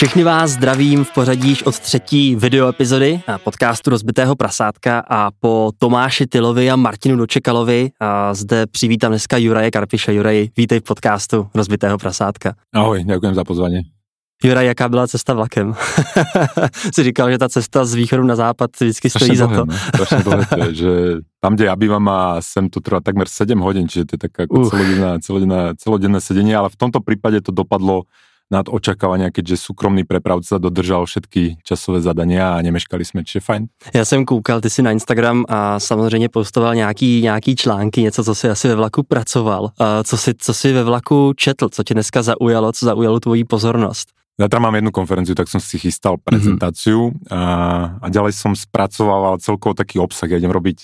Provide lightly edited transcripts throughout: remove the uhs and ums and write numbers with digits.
Všechny vás zdravím v pořadí od třetí videoepizody podcastu Rozbitého prasátka a po Tomáši Tylovi a Martinu Dočekalovi a zde přivítám dneska Juraje Karpiša. Juraj, vítej v podcastu Rozbitého prasátka. Ahoj, děkujem za pozvání. Juraj, jaká byla cesta vlakem? Jsi říkal, že ta cesta z východu na západ vždycky stojí za to. Strašně bohaté, že tam, kde já bývam a sem to trvá takmer 7 hodin, čiže to je tak jako celodenné sedenie, ale v tomto prípade to dopadlo nad očakávania, keďže súkromný prepravca dodržal všetky časové zadania a nemeškali jsme, čiže fajn. Já jsem koukal, ty jsi na Instagram a samozřejmě postoval nějaký články, něco, co jsi asi ve vlaku pracoval. Co jsi ve vlaku četl, co tě dneska zaujalo, co zaujalo tvoji pozornost? Zatra mám jednu konferenciu, tak som si chystal prezentáciu a ďalej som spracovával celkovo taký obsah. Ja idem robiť,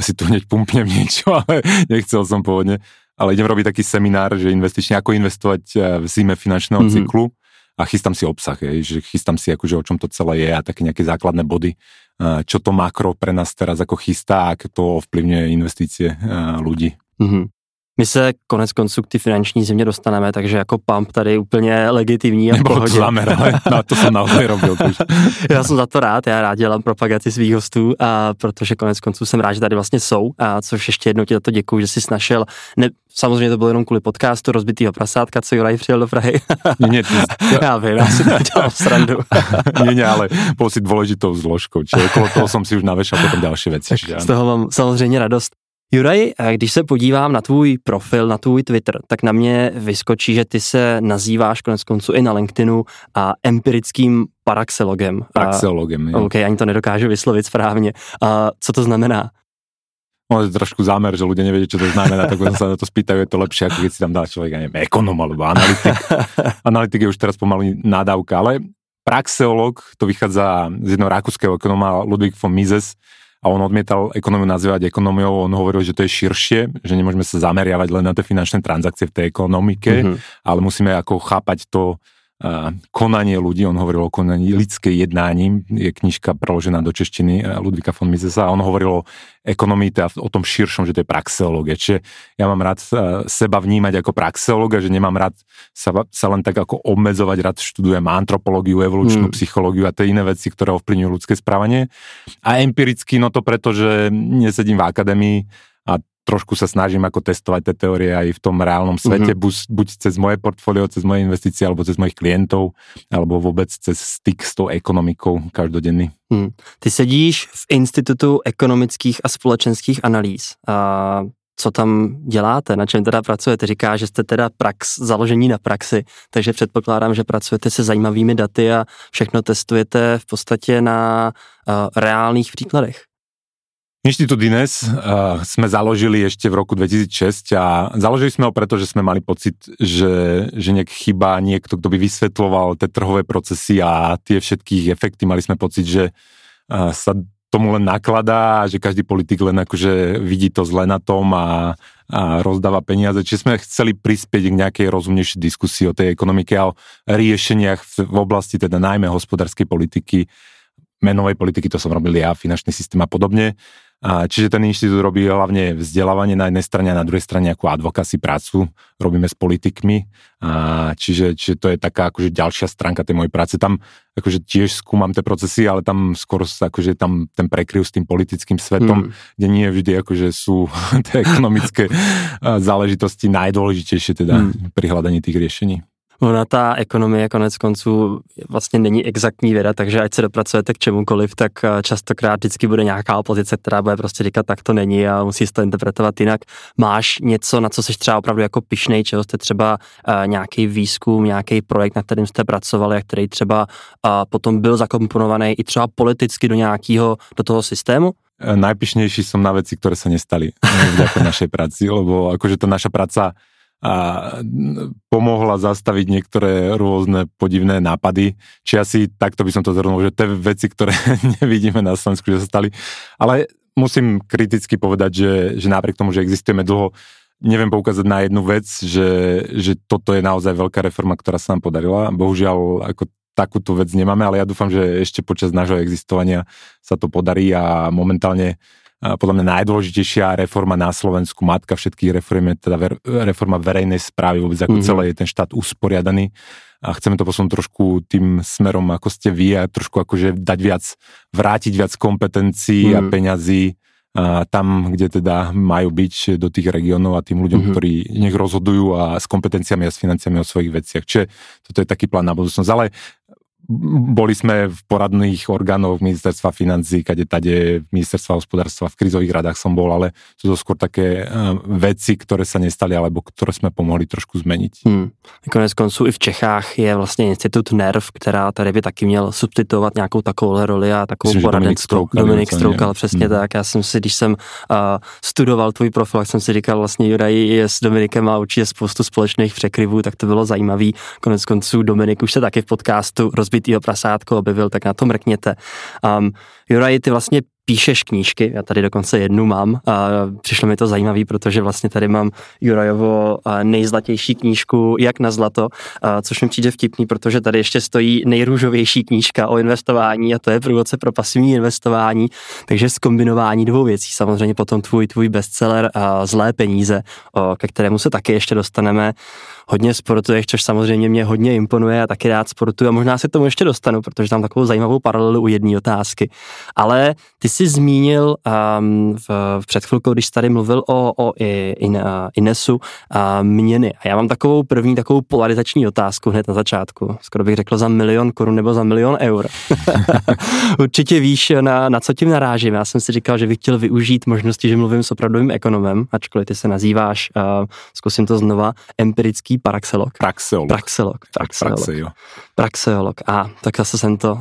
asi tu hneď pumpnem niečo, ale nechcel som pôvodne, ale idem robiť taký seminár, že investične, ako investovať v zime finančného cyklu a chystám si obsah, že chystám si akože o čom to celé je a také nejaké základné body, čo to makro pre nás teraz ako chystá a ako to ovplyvňuje investície ľudí. Mhm. My se konec konců k ty finanční zimě dostaneme, takže jako pump tady úplně legitimní a v pohodě. Klamer, ale to jsem naozaj robil. Já jsem za to rád, já rád dělám propagaci svých hostů, a protože konec konců jsem rád, že tady vlastně jsou, a což ještě jednou ti za to děkuju, že jsi našel, samozřejmě to bylo jenom kvůli podcastu Rozbitýho prasátka, co Juraj přijel do Prahy. Já vím, já si to dělal srandu. Ne, ale byl si dôležitou zložkou, čiže okolo toho jsem si už navešal potom další věci. Z toho mám samozřejmě radost. Juraj, když se podívám na tvůj profil, na tvůj Twitter, tak na mě vyskočí, že ty se nazýváš koneckonců i na LinkedInu a empirickým paraxelogem. Paraxelogem, jo. OK, ani to nedokážu vyslovit správně. A co to znamená? No, je trošku zámer, že ľudia nevedí, čo to znamená, tak som sa na to spýtajú, je to lepšie, ako keď si tam dá človek, ja neviem, ekonom alebo analytik. Analytik je už teraz pomaly nádavka, ale praxeolog, to vychádza z jednoho rakúskeho ekonóma Ludwig von Mises, a on odmietal ekonómiu nazývať ekonómiou, on hovoril, že to je širšie, že nemôžeme sa zameriavať len na tie finančné transakcie v tej ekonomike, ale musíme ako chápať to konanie ľudí, on hovoril o konaní lidské jednání, je knižka preložená do češtiny Ludvíka von Misesa a on hovoril o ekonomii, teda o tom širšom, že to je praxeológia. Čiže ja mám rád seba vnímať ako praxeológa, že nemám rád sa len tak ako obmedzovať, rád študujem antropológiu, evolučnú psychológiu a tie iné veci, ktoré ovplyvňujú ľudské správanie. A empiricky, no to preto, že nesedím v akadémii a trošku sa snažím ako testovať tie teórie aj v tom reálnom svete, buď cez moje portfólio, cez moje investície, alebo cez mojich klientov, alebo vôbec cez styk s tou ekonomikou každodenný. Ty sedíš v Institutu ekonomických a společenských analýz. A co tam děláte? Na čem teda pracujete? Říkáš, že jste teda založení na praxi, takže předpokládám, že pracujete se zajímavými daty a všechno testujete v podstatě na reálných příkladech. Institut Ines sme založili ešte v roku 2006 a založili sme ho preto, že sme mali pocit, že nejak chýba niekto, kto by vysvetloval tie trhové procesy a tie všetky efekty. Mali sme pocit, že sa tomu len nakladá, že každý politik len akože vidí to zle na tom a rozdáva peniaze. Čiže sme chceli prispieť k nejakej rozumnejšej diskusii o tej ekonomike a o riešeniach v oblasti teda najmä hospodárskej politiky, menovej politiky, to som robil ja, finančný systém a podobne. Čiže ten inštitút robí hlavne vzdelávanie na jednej strane a na druhej strane ako advokáciu prácu robíme s politikmi. Čiže to je taká akože ďalšia stránka tej mojej práce. Tam akože tiež skúmam tie procesy, ale tam skoro akože tam ten prekryv s tým politickým svetom, kde nie vždy akože sú tie ekonomické záležitosti najdôležitejšie teda pri hľadaní tých riešení. Ona ta ekonomie konec konců vlastně není exaktní věda, takže ať se dopracujete k čemukoliv, tak častokrát vždycky bude nějaká opozice, která bude prostě říkat, tak to není a musí se to interpretovat jinak. Máš něco, na co jsi třeba opravdu jako pyšnej, čeho jste třeba nějaký výzkum, nějaký projekt, na kterým jste pracovali a který třeba potom byl zakomponovaný i třeba politicky do toho systému? Najpyšnejší som na veci, ktoré sa nestali vďaka našej práci, lebo akože to naša práca a pomohla zastaviť niektoré rôzne podivné nápady. Či asi takto by som to zhrnul, že tie veci, ktoré nevidíme na Slovensku, že sa stali. Ale musím kriticky povedať, že napriek tomu, že existujeme dlho, neviem poukázať na jednu vec, že toto je naozaj veľká reforma, ktorá sa nám podarila. Bohužiaľ, ako takúto vec nemáme, ale ja dúfam, že ešte počas nášho existovania sa to podarí a momentálne podľa mňa najdôležitejšia reforma na Slovensku, matka všetkých reform, je teda reforma verejnej správy, vôbec ako celé je ten štát usporiadaný a chceme to posunúť trošku tým smerom, ako ste vy, a trošku akože dať viac, vrátiť viac kompetencií a peňazí tam, kde teda majú byť, do tých regiónov a tým ľuďom, ktorí nech rozhodujú a s kompetenciami a s financiami o svojich veciach. Čiže toto je taký plán na budúcnosť, ale boli sme v poradných orgánoch ministerstva financií, kade-tade, ministerstva hospodárstva, v krizových radách som bol, ale sú to skôr také veci, ktoré sa nestali, alebo ktoré sme pomohli trošku zmeniť. Konec konců i v Čechách je vlastně institut Nerv, která tady by taky měl substituovat nějakou takovou roli a takovou poradenskou. Dominik Stroukal, přesně tak. Já jsem si, když jsem studoval tvůj profil, jsem si říkal vlastně, Juraj s Dominikem má určitě spoustu společných překryvů, tak to bylo zajímavý. Konec konců Dominik už se taky v podcastu Rozbitého prasátku objevil, tak na to mrkněte. Juraj, ty vlastně píšeš knížky, já tady dokonce jednu mám, a přišlo mi to zajímavý, protože vlastně tady mám Jurajovo nejzlatější knížku Jak na zlato, což mi přijde vtipný, protože tady ještě stojí nejrůžovější knížka o investování a to je Průvodce pro pasivní investování, takže zkombinování dvou věcí, samozřejmě potom tvůj bestseller Zlé peníze, ke kterému se taky ještě dostaneme. Hodně sportuješ, což samozřejmě mě hodně imponuje a taky rád sportuju a možná se k tomu ještě dostanu, protože tam takovou zajímavou paralelu u jedné otázky. Ale ty jsi zmínil před chvilkou, když jsi tady mluvil o Inesu měny. A já mám takovou první takovou polarizační otázku hned na začátku. Skoro bych řekl za 1 000 000 korun nebo za 1 000 000 eur. Určitě víš, na co tím narážím. Já jsem si říkal, že bych chtěl využít možnosti, že mluvím s opravdovým ekonomem, ačkoliv ty se nazýváš, zkusím to znova, empirický paraxelog. Praxeolog. A tak zase jsem to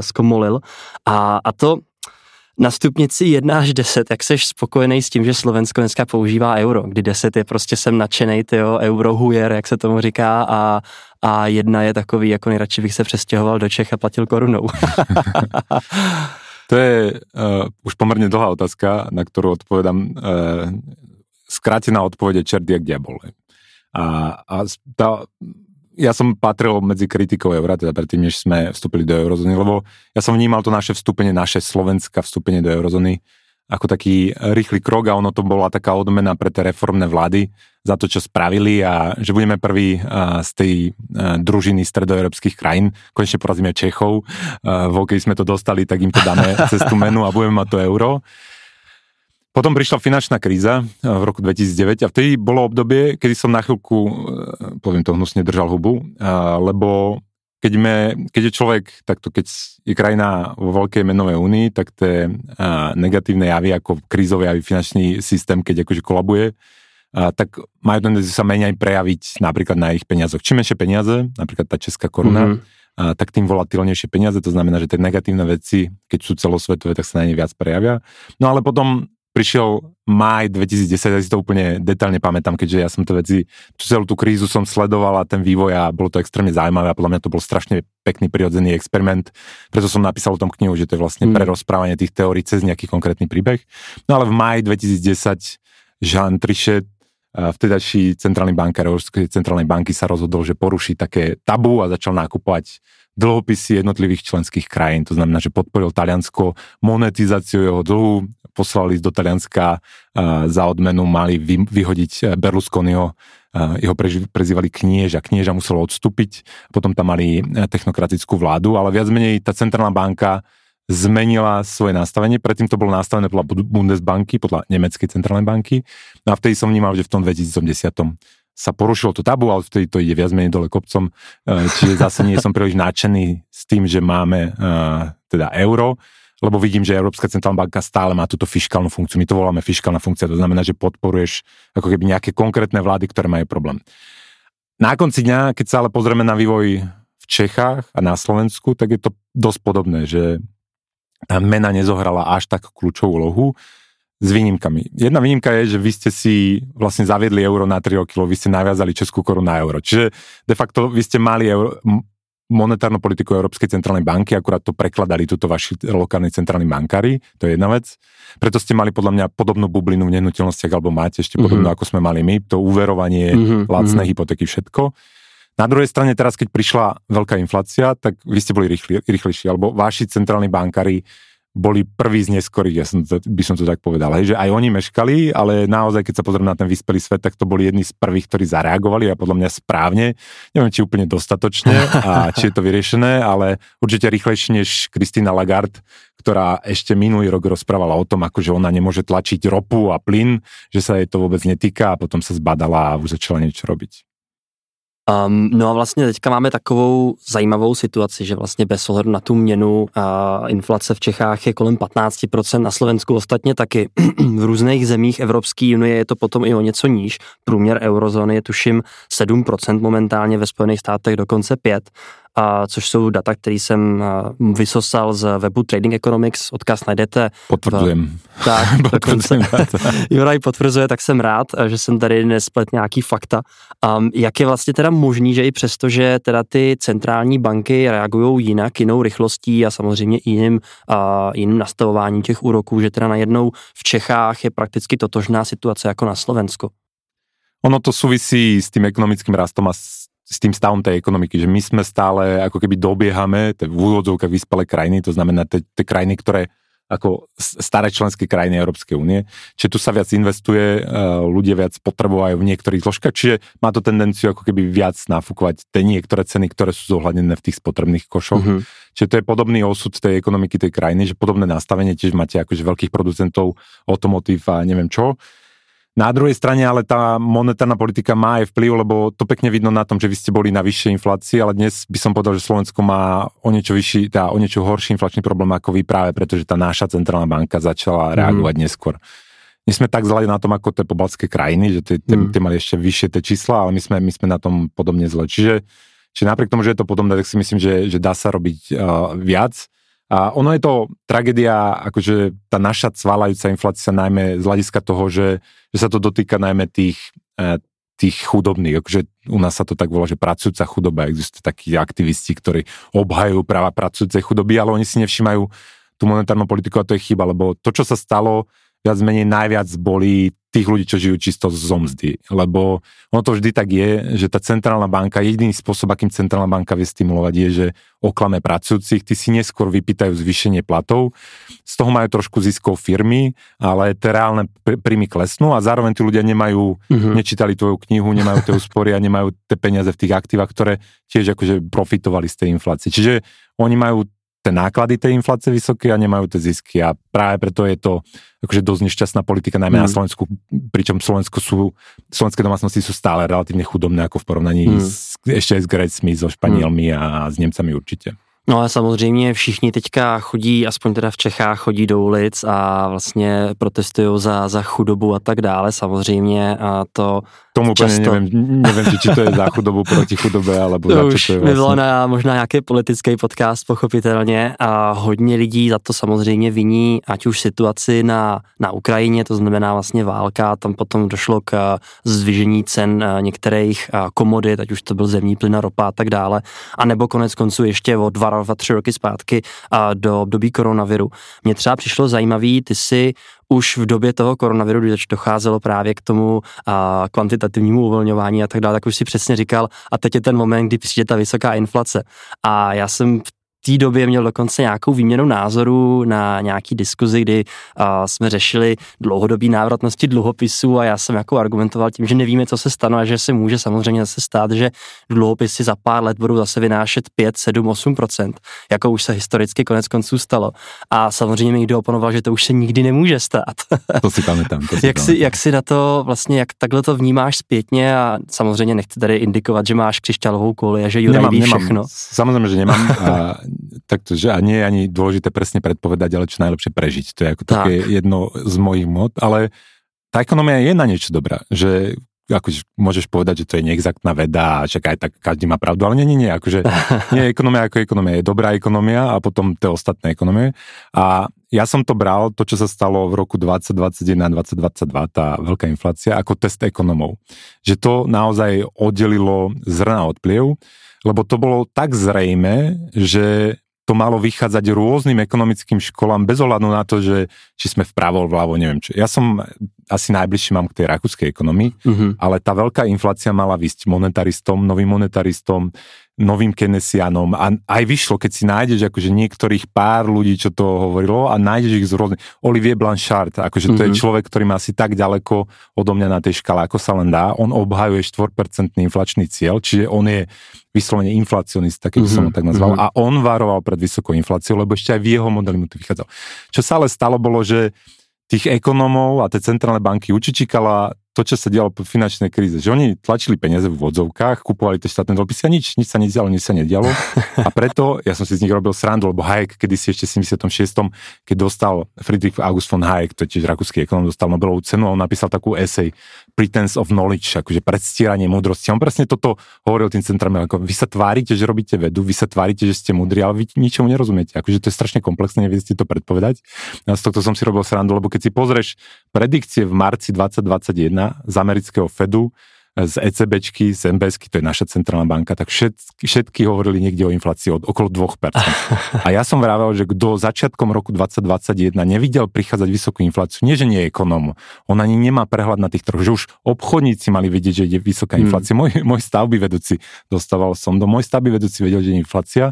zkomolil. A to na stupnici 1 až 10, jak seš spokojený s tím, že Slovensko dneska používá euro, kdy 10 je prostě jsem nadšenej, tyjo, eurohujer, jak se tomu říká, a 1 je takový, jako nejradši bych se přestěhoval do Čech a platil korunou. To je už poměrně dlhá otázka, na kterou odpovědám. Zkrátená odpověď je čert jak diabol. Ja som patril medzi kritikou eura, teda predtým, než sme vstúpili do eurozóny, lebo ja som vnímal to naše vstúpenie, naše Slovenska vstúpenie do eurozóny ako taký rýchly krok a ono to bola taká odmena pre tie reformné vlády za to, čo spravili a že budeme prví z tej družiny stredoeurópskych krajín. Konečne porazíme Čechov, keď sme to dostali, tak im to dáme cez tú menu a budeme mať to euro. Potom prišla finančná kríza v roku 2009 a vtedy bolo obdobie, kedy som na chvíľku, poviem to hnusne, držal hubu, lebo keď je človek, takto keď je krajina vo veľkej menovej únii, tak tie negatívne javy ako krízové javy, finančný systém, keď akože kolabuje, tak majú tendenciu sa menej prejaviť napríklad na ich peniazoch. Čím menšie peniaze, napríklad tá česká koruna, tak tým volatilnejšie peniaze, to znamená, že tie negatívne veci, keď sú celosvetové, tak sa na ne viac prejavia. No ale potom prišiel máj 2010, ja si to úplne detailne pamätám, keďže ja som to veci, celú tú krízu som sledoval a ten vývoj a bolo to extrémne zaujímavé a podľa mňa to bol strašne pekný prirodzený experiment, preto som napísal o tom knihu, že to je vlastne prerozprávanie tých teórií cez nejaký konkrétny príbeh. No ale v máji 2010 Jean Trichet, vtedajší centrálny bankár Európskej centrálnej banky, sa rozhodol, že poruší také tabu a začal nakupovať dlhopisy jednotlivých členských krajín. To znamená, že podporil Taliansko monetizáciu jeho dlhu, poslali do Talianska za odmenu, mali vyhodiť Berlusconiho, jeho prezývali knieža. Knieža muselo odstúpiť, potom tam mali technokratickú vládu, ale viac menej tá centrálna banka zmenila svoje nastavenie. Predtým to bolo nastavené podľa Bundesbanky, podľa nemeckej centrálnej banky. No a vtedy som vnímal, že v tom 2010 sa porušilo to tabu, ale vtedy to ide viac menej dole kopcom. Čiže zase nie som príliš nadšený s tým, že máme teda euro, lebo vidím, že Európska centrálna banka stále má túto fiškálnu funkciu. My to voláme fiškálna funkcia, to znamená, že podporuješ ako keby nejaké konkrétne vlády, ktoré majú problém. Na konci dňa, keď sa ale pozrieme na vývoj v Čechách a na Slovensku, tak je to dosť podobné, že tá mena nezohrala až tak kľúčovú úlohu s výnimkami. Jedna výnimka je, že vy ste si vlastne zaviedli euro na 3 roky, vy ste naviazali českú korunu na euro. Čiže de facto vy ste mali euro, monetárnu politiku Európskej centrálnej banky, akurát to prekladali tuto vaši lokálni centrálni bankári, to je jedna vec. Preto ste mali podľa mňa podobnú bublinu v nehnuteľnostiach, alebo máte ešte podobnú, ako sme mali my, to úverovanie, lacné hypotéky, všetko. Na druhej strane teraz, keď prišla veľká inflácia, tak vy ste boli rýchlejší, alebo vaši centrálni bankári boli prví z neskorých, by som to tak povedal. Hej, že aj oni meškali, ale naozaj, keď sa pozriem na ten vyspelý svet, tak to boli jedni z prvých, ktorí zareagovali a podľa mňa správne. Neviem, či úplne dostatočne a či je to vyriešené, ale určite rýchlejšie než Christine Lagarde, ktorá ešte minulý rok rozprávala o tom, akože ona nemôže tlačiť ropu a plyn, že sa jej to vôbec netýka a potom sa zbadala a už začala niečo robiť. No a vlastně teďka máme takovou zajímavou situaci, že vlastně bez ohledu na tu měnu inflace v Čechách je kolem 15%, na Slovensku ostatně taky. V různých zemích Evropské unie je to potom i o něco níž. Průměr eurozóny je tuším 7% momentálně, ve Spojených státech dokonce 5%, což jsou data, které jsem vysosal z webu Trading Economics, odkaz najdete. Potvrdujem. Tak, Juraj potvrzuje, tak jsem rád, že jsem tady nesplet nějaký fakta. Jak je vlastně teda možný, že i přesto, že teda ty centrální banky reagují jinak, jinou rychlostí a samozřejmě jiným nastavováním těch úroků, že teda najednou v Čechách je prakticky totožná situace jako na Slovensku? Ono to souvisí s tím ekonomickým rastom a s tým stavom tej ekonomiky, že my sme stále ako keby dobiehame v úvodzovkách vyspelé krajiny, to znamená tie krajiny, ktoré ako staré členské krajiny Európskej únie, čiže tu sa viac investuje, ľudia viac potrebujú v niektorých zložkách, čiže má to tendenciu ako keby viac nafúkovať tie niektoré ceny, ktoré sú zohľadnené v tých spotrebných košoch. Mm-hmm. Čiže to je podobný osud tej ekonomiky tej krajiny, že podobné nastavenie tiež máte akože veľkých producentov automotív a neviem čo. Na druhej strane, ale tá monetárna politika má aj vplyv, lebo to pekne vidno na tom, že vy ste boli na vyššej inflácii, ale dnes by som povedal, že Slovensko má o niečo horší inflačný problém ako vy práve, pretože tá naša centrálna banka začala reagovať neskôr. My sme tak zle na tom, ako tie pobaltské krajiny, že tie mali ešte vyššie tie čísla, ale my sme na tom podobne zle. Čiže napriek tomu, že je to podobné, tak si myslím, že dá sa robiť viac. A ono je to tragédia, akože tá naša cvalajúca inflácia najmä z hľadiska toho, že sa to dotýka najmä tých chudobných. Akože u nás sa to tak volá, že pracujúca chudoba. Existujú takí aktivisti, ktorí obhajujú práva pracujúcej chudoby, ale oni si nevšímajú tú monetárnu politiku a to je chyba, lebo to, čo sa stalo, viac menej najviac boli tých ľudí, čo žijú čisto zo mzdy. Lebo ono to vždy tak je, že tá centrálna banka, jediný spôsob, akým centrálna banka vie stimulovať, je, že oklame pracujúcich, tí si neskôr vypýtajú zvýšenie platov, z toho majú trošku ziskov firmy, ale tie reálne príjmy klesnú a zároveň tí ľudia nemajú, nečítali tvoju knihu, nemajú tie úspory a nemajú tie peniaze v tých aktívach, ktoré tiež akože profitovali z tej inflácie. Čiže oni majú tie náklady tej inflácie vysoké a nemajú tie zisky a práve preto je to akože dosť nešťastná politika, najmä na Slovensku, pričom slovenské domácnosti sú stále relatívne chudobné ako v porovnaní ešte aj s Grécmi, so Španielmi a s Němcami určite. No a samozřejmě všichni teďka chodí, aspoň teda v Čechách, chodí do ulic a vlastně protestují za chudobu a tak dále, samozřejmě a to... Tomu často... úplně nevím, či to je za chudobu proti chudobě, alebo za čo to je vlastně. By bylo na možná nějaký politický podcast, pochopitelně, a hodně lidí za to samozřejmě viní, ať už situaci na Ukrajině, to znamená vlastně válka, tam potom došlo k zvýšení cen některých komodit, ať už to byl zemní plyn a ropa a tak dále, a nebo konec konců ještě o 2-3 roky zpátky a do období koronaviru. Mně třeba přišlo zajímavý, ty si už v době toho koronaviru, když docházelo právě k tomu kvantitativnímu uvolňování a tak dále, tak už si přesně říkal, a teď je ten moment, kdy přijde ta vysoká inflace. A já jsem v té době měl dokonce nějakou výměnu názorů na nějaký diskuzi, kdy jsme řešili dlouhodobí návratnosti dluhopisů a já jsem jako argumentoval tím, že nevíme, co se stane a že se může samozřejmě zase stát, že dluhopisy za pár let budou zase vynášet 5, 7, 8%, jako už se historicky konec konců stalo. A samozřejmě mi někdo oponoval, že to už se nikdy nemůže stát. To si pamatám. Jak si na to vlastně, jak takhle to vnímáš zpětně a samozřejmě nechci tady indikovat, že máš křišťálovou kouli a že Juraj ví všechno. Samozřejmě, že nemám. Takto, že a nie je ani dôležité presne predpovedať, ale čo najlepšie prežiť. To je ako také jedno z mojich mód, ale tá ekonomia je na niečo dobrá, že akože môžeš povedať, že to je neexaktná veda a čakaj, tak každý má pravdu, ale nie, akože nie je ekonomia ako ekonomia, je dobrá ekonomia a potom tie ostatné ekonomie. A ja som to bral, to čo sa stalo v roku 2021 a 2022, tá veľká inflácia, ako test ekonomov. Že to naozaj oddelilo zrna od pliev, lebo to bolo tak zrejme, že to malo vychádzať rôznym ekonomickým školám bez ohľadu na to, že či sme vpravo, vľavo, neviem čo. Ja som asi najbližší mám k tej rakúskej ekonomii, ale tá veľká inflácia mala výsť monetaristom, novým monetaristom, novým Keynesianom a aj vyšlo, keď si nájdeš akože niektorých pár ľudí, čo to hovorilo a nájdeš ich z rôznych. Olivier Blanchard, akože to je človek, ktorý má asi tak ďaleko odo mňa na tej škále, ako sa len dá. On obhajuje 4% inflačný cieľ, čiže on je vyslovene inflacionista, keď som ho tak nazval. A on varoval pred vysokou infláciou, lebo ešte aj v jeho modeli mu to vychádzalo. Čo sa ale stalo, bolo, že tých ekonomov a tie centrálne banky učičíkala to, čo sa dialo po finančnej kríze. Že oni tlačili peniaze v odzovkách, kupovali tie štátne dlhopisy a nič sa nedialo, nič sa nedialo. A preto ja som si z nich robil srandu, lebo Hayek kedysi ešte v 76. keď dostal Friedrich August von Hayek, to je tiež rakúsky ekonom, dostal Nobelovú cenu a on napísal takú esej Pretense of Knowledge, akože predstieranie múdrosti. On presne toto hovoril tým centrám, ako vy sa tvárite, že robíte vedu, vy sa tvárite, že ste múdri, ale vy ničomu nerozumiete. Akože to je strašne komplexné, neviete to predpovedať. A z tohto som si robil srandu, lebo keď si pozrieš predikcie v marci 2021 z amerického Fedu, z ECBčky, z MBSky, to je naša centrálna banka, tak všetky hovorili niekde o inflácii od okolo 2%. A ja som vravel, že kto začiatkom roku 2021 nevidel prichádzať vysokú infláciu, nie že nie je ekonóm, on ani nemá prehľad na tých trhoch, že už obchodníci mali vidieť, že je vysoká inflácia. Môj stavby vedúci, dostával som do môj stavby vedúci, vedel, že je inflácia,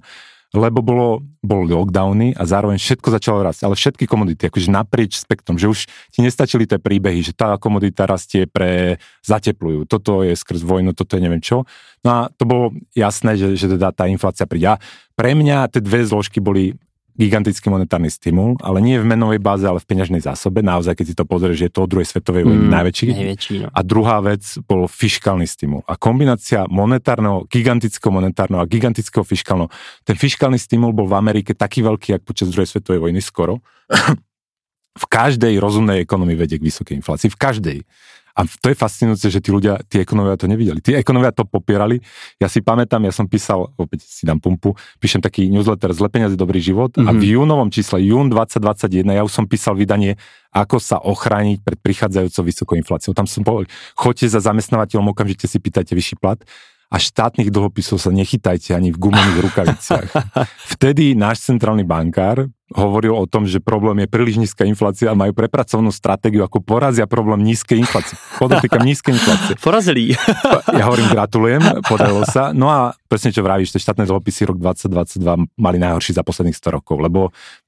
lebo bol lockdowny a zároveň všetko začalo rásť, ale všetky komodity, akože naprieč spektrum, že už ti nestačili tie príbehy, že tá komodita rastie pre zateplujú, toto je skrz vojnu, toto je neviem čo. No a to bolo jasné, že teda tá inflácia príde. A pre mňa tie dve zložky boli gigantický monetárny stimul, ale nie v menovej báze, ale v peňažnej zásobe. Naozaj, keď si to pozrieš, je to od druhej svetovej vojny najväčší. No. A druhá vec bol fiškálny stimul. A kombinácia monetárneho a gigantického fiškálneho. Ten fiškálny stimul bol v Amerike taký veľký, ako počas druhej svetovej vojny skoro. V každej rozumnej ekonomii vedie k vysokej inflácii. V každej. A to je fascinujúce, že tí ekonomovia to nevideli. Tí ekonomovia to popierali. Ja si pamätám, ja som písal, opäť si dám pumpu, píšem taký newsletter Zle peniaze, dobrý život a v júnovom čísle, jún 2021, ja už som písal vydanie Ako sa ochrániť pred prichádzajúcou vysokou infláciou. Tam som povedal, choďte za zamestnávateľom, okamžite si pýtajte vyšší plat a štátnych dlhopisov sa nechytajte ani v gumových rukaviciach. Vtedy náš centrálny bankár hovoril o tom, že problém je príliš nízka inflácia a majú prepracovanú stratégiu, ako porazia problém nízkej inflácie. Podotýkam nízkej inflácie. Porazili. Ja hovorím, gratulujem, podarilo sa. No a presne čo vravíš, tie štátne dlhopisy rok 2022 mali najhorší za posledných 100 rokov, lebo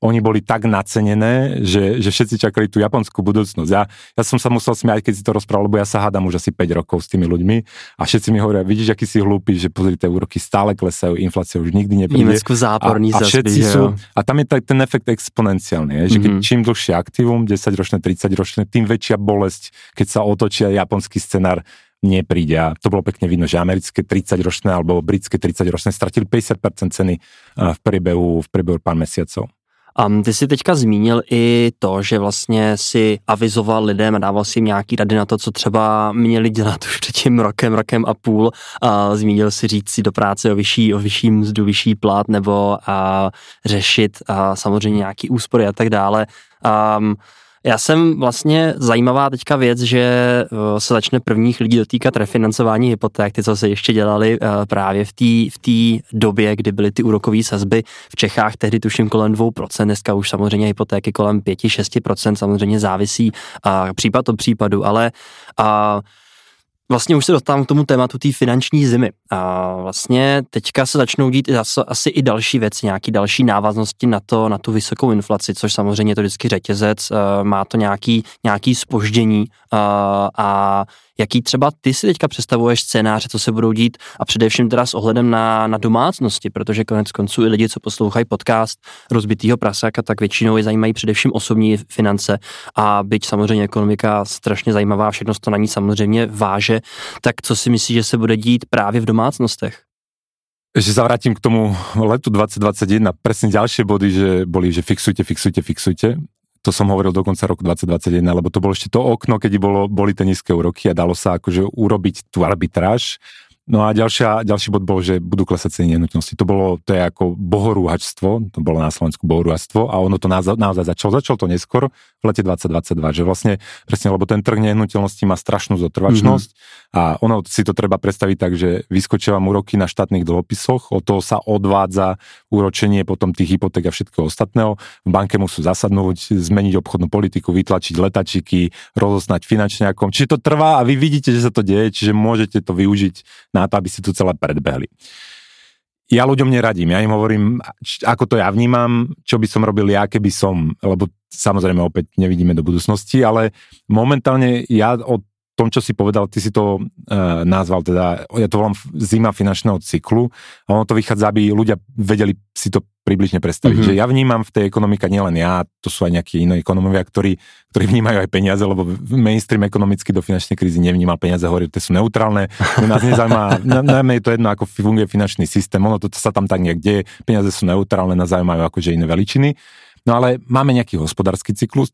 oni boli tak nacenené, že všetci čakali tú japonskú budúcnosť. Ja som sa musel smiať, keď si to rozprával, lebo ja sa hádam už asi 5 rokov s tými ľuďmi a všetci mi hovoria, vidíš, aký si hlúpy, že pozri, tie úroky stále klesajú, inflácia už nikdy nepríde. Nemecku záporný a všetci sú. A tam je ten efekt exponenciálny, že keď čím dlhšie aktívum, 10-ročné, 30-ročné, tým väčšia bolesť, keď sa otočia japonský scenár, nepríde. A to bolo pekne vidno, že americké 30-ročné alebo britské 30-ročné stratili 50% ceny v priebehu pár mesiacov. Ty si teďka zmínil i to, že vlastně si avizoval lidem a dával si jim nějaký rady na to, co třeba měli dělat už před tím rokem a půl. Zmínil si říct si do práce o vyšší mzdu, vyšší plat nebo řešit samozřejmě nějaký úspory a tak dále. Já jsem vlastně zajímavá teďka věc, že se začne prvních lidí dotýkat refinancování hypoték, ty, co se ještě dělali právě v té době, kdy byly ty úrokové sazby v Čechách, tehdy tuším kolem 2%, dneska už samozřejmě hypotéky kolem 5-6%, samozřejmě závisí případ od případu, ale vlastně už se dostávám k tomu tématu té finanční zimy. A vlastně teďka se začnou dít asi i další věci, nějaký další návaznosti na tu vysokou inflaci, což samozřejmě je to vždycky řetězec, má to nějaký zpoždění a jaký třeba ty si teďka představuješ scénáře, co se budou dít a především teda s ohledem na domácnosti, protože konec konců i lidi, co poslouchají podcast Rozbitýho prasáka, tak většinou je zajímají především osobní finance a byť samozřejmě ekonomika strašně zajímavá, všechno to na ní samozřejmě váže, tak co si myslíš, že se bude dít právě v domácnostech? Ešte sa vrátim k tomu letu 2021, presne ďalšie body, že fixujte. To som hovoril do konca roku 2021, lebo to bolo ešte to okno, keď boli tie nízke úroky a dalo sa akože urobiť tú arbitráž. No a ďalší bod bol, že budú klesať ceny nehnuteľnosti. To je ako bohorúhačstvo, to bolo na Slovensku bohorúhačstvo a ono to naozaj začalo. Začalo to neskôr v lete 2022, že vlastne presne, lebo ten trh nehnuteľnosti má strašnú zotrvačnosť a ono si to treba predstaviť tak, že vyskočia vám úroky na štátnych dlhopisoch, od toho sa odvádza úročenie potom tých hypoték a všetkého ostatného. V banke musú zasadnúť, zmeniť obchodnú politiku, vytlačiť letačiky, rozoznať finančňákom. Čiže to trvá a vy vidíte, že sa to deje, čiže môžete to využiť na to, aby si tu celé predbehli. ja ľuďom neradím, ja im hovorím, ako to ja vnímam, čo by som robil ja, keby som, lebo samozrejme opäť nevidíme do budúcnosti, ale momentálne ja o tom, čo si povedal, ty si to nazval, teda ja to volám zima finančného cyklu a ono to vychádza, aby ľudia vedeli si to približne predstaviť, že ja vnímam v tej ekonomike nielen ja, to sú aj nejakí iní ekonomovia, ktorí vnímajú aj peniaze, lebo mainstream ekonomicky do finančnej krízy nevnímal peniaze, hovorí, tie sú neutrálne, nás nezaujíma, najmä je to jedno, ako funguje finančný systém, ono to sa tam tak nejak deje, peniaze sú neutrálne, nás zaujímajú akože iné veličiny. No ale máme nejaký hospodársky cyklus,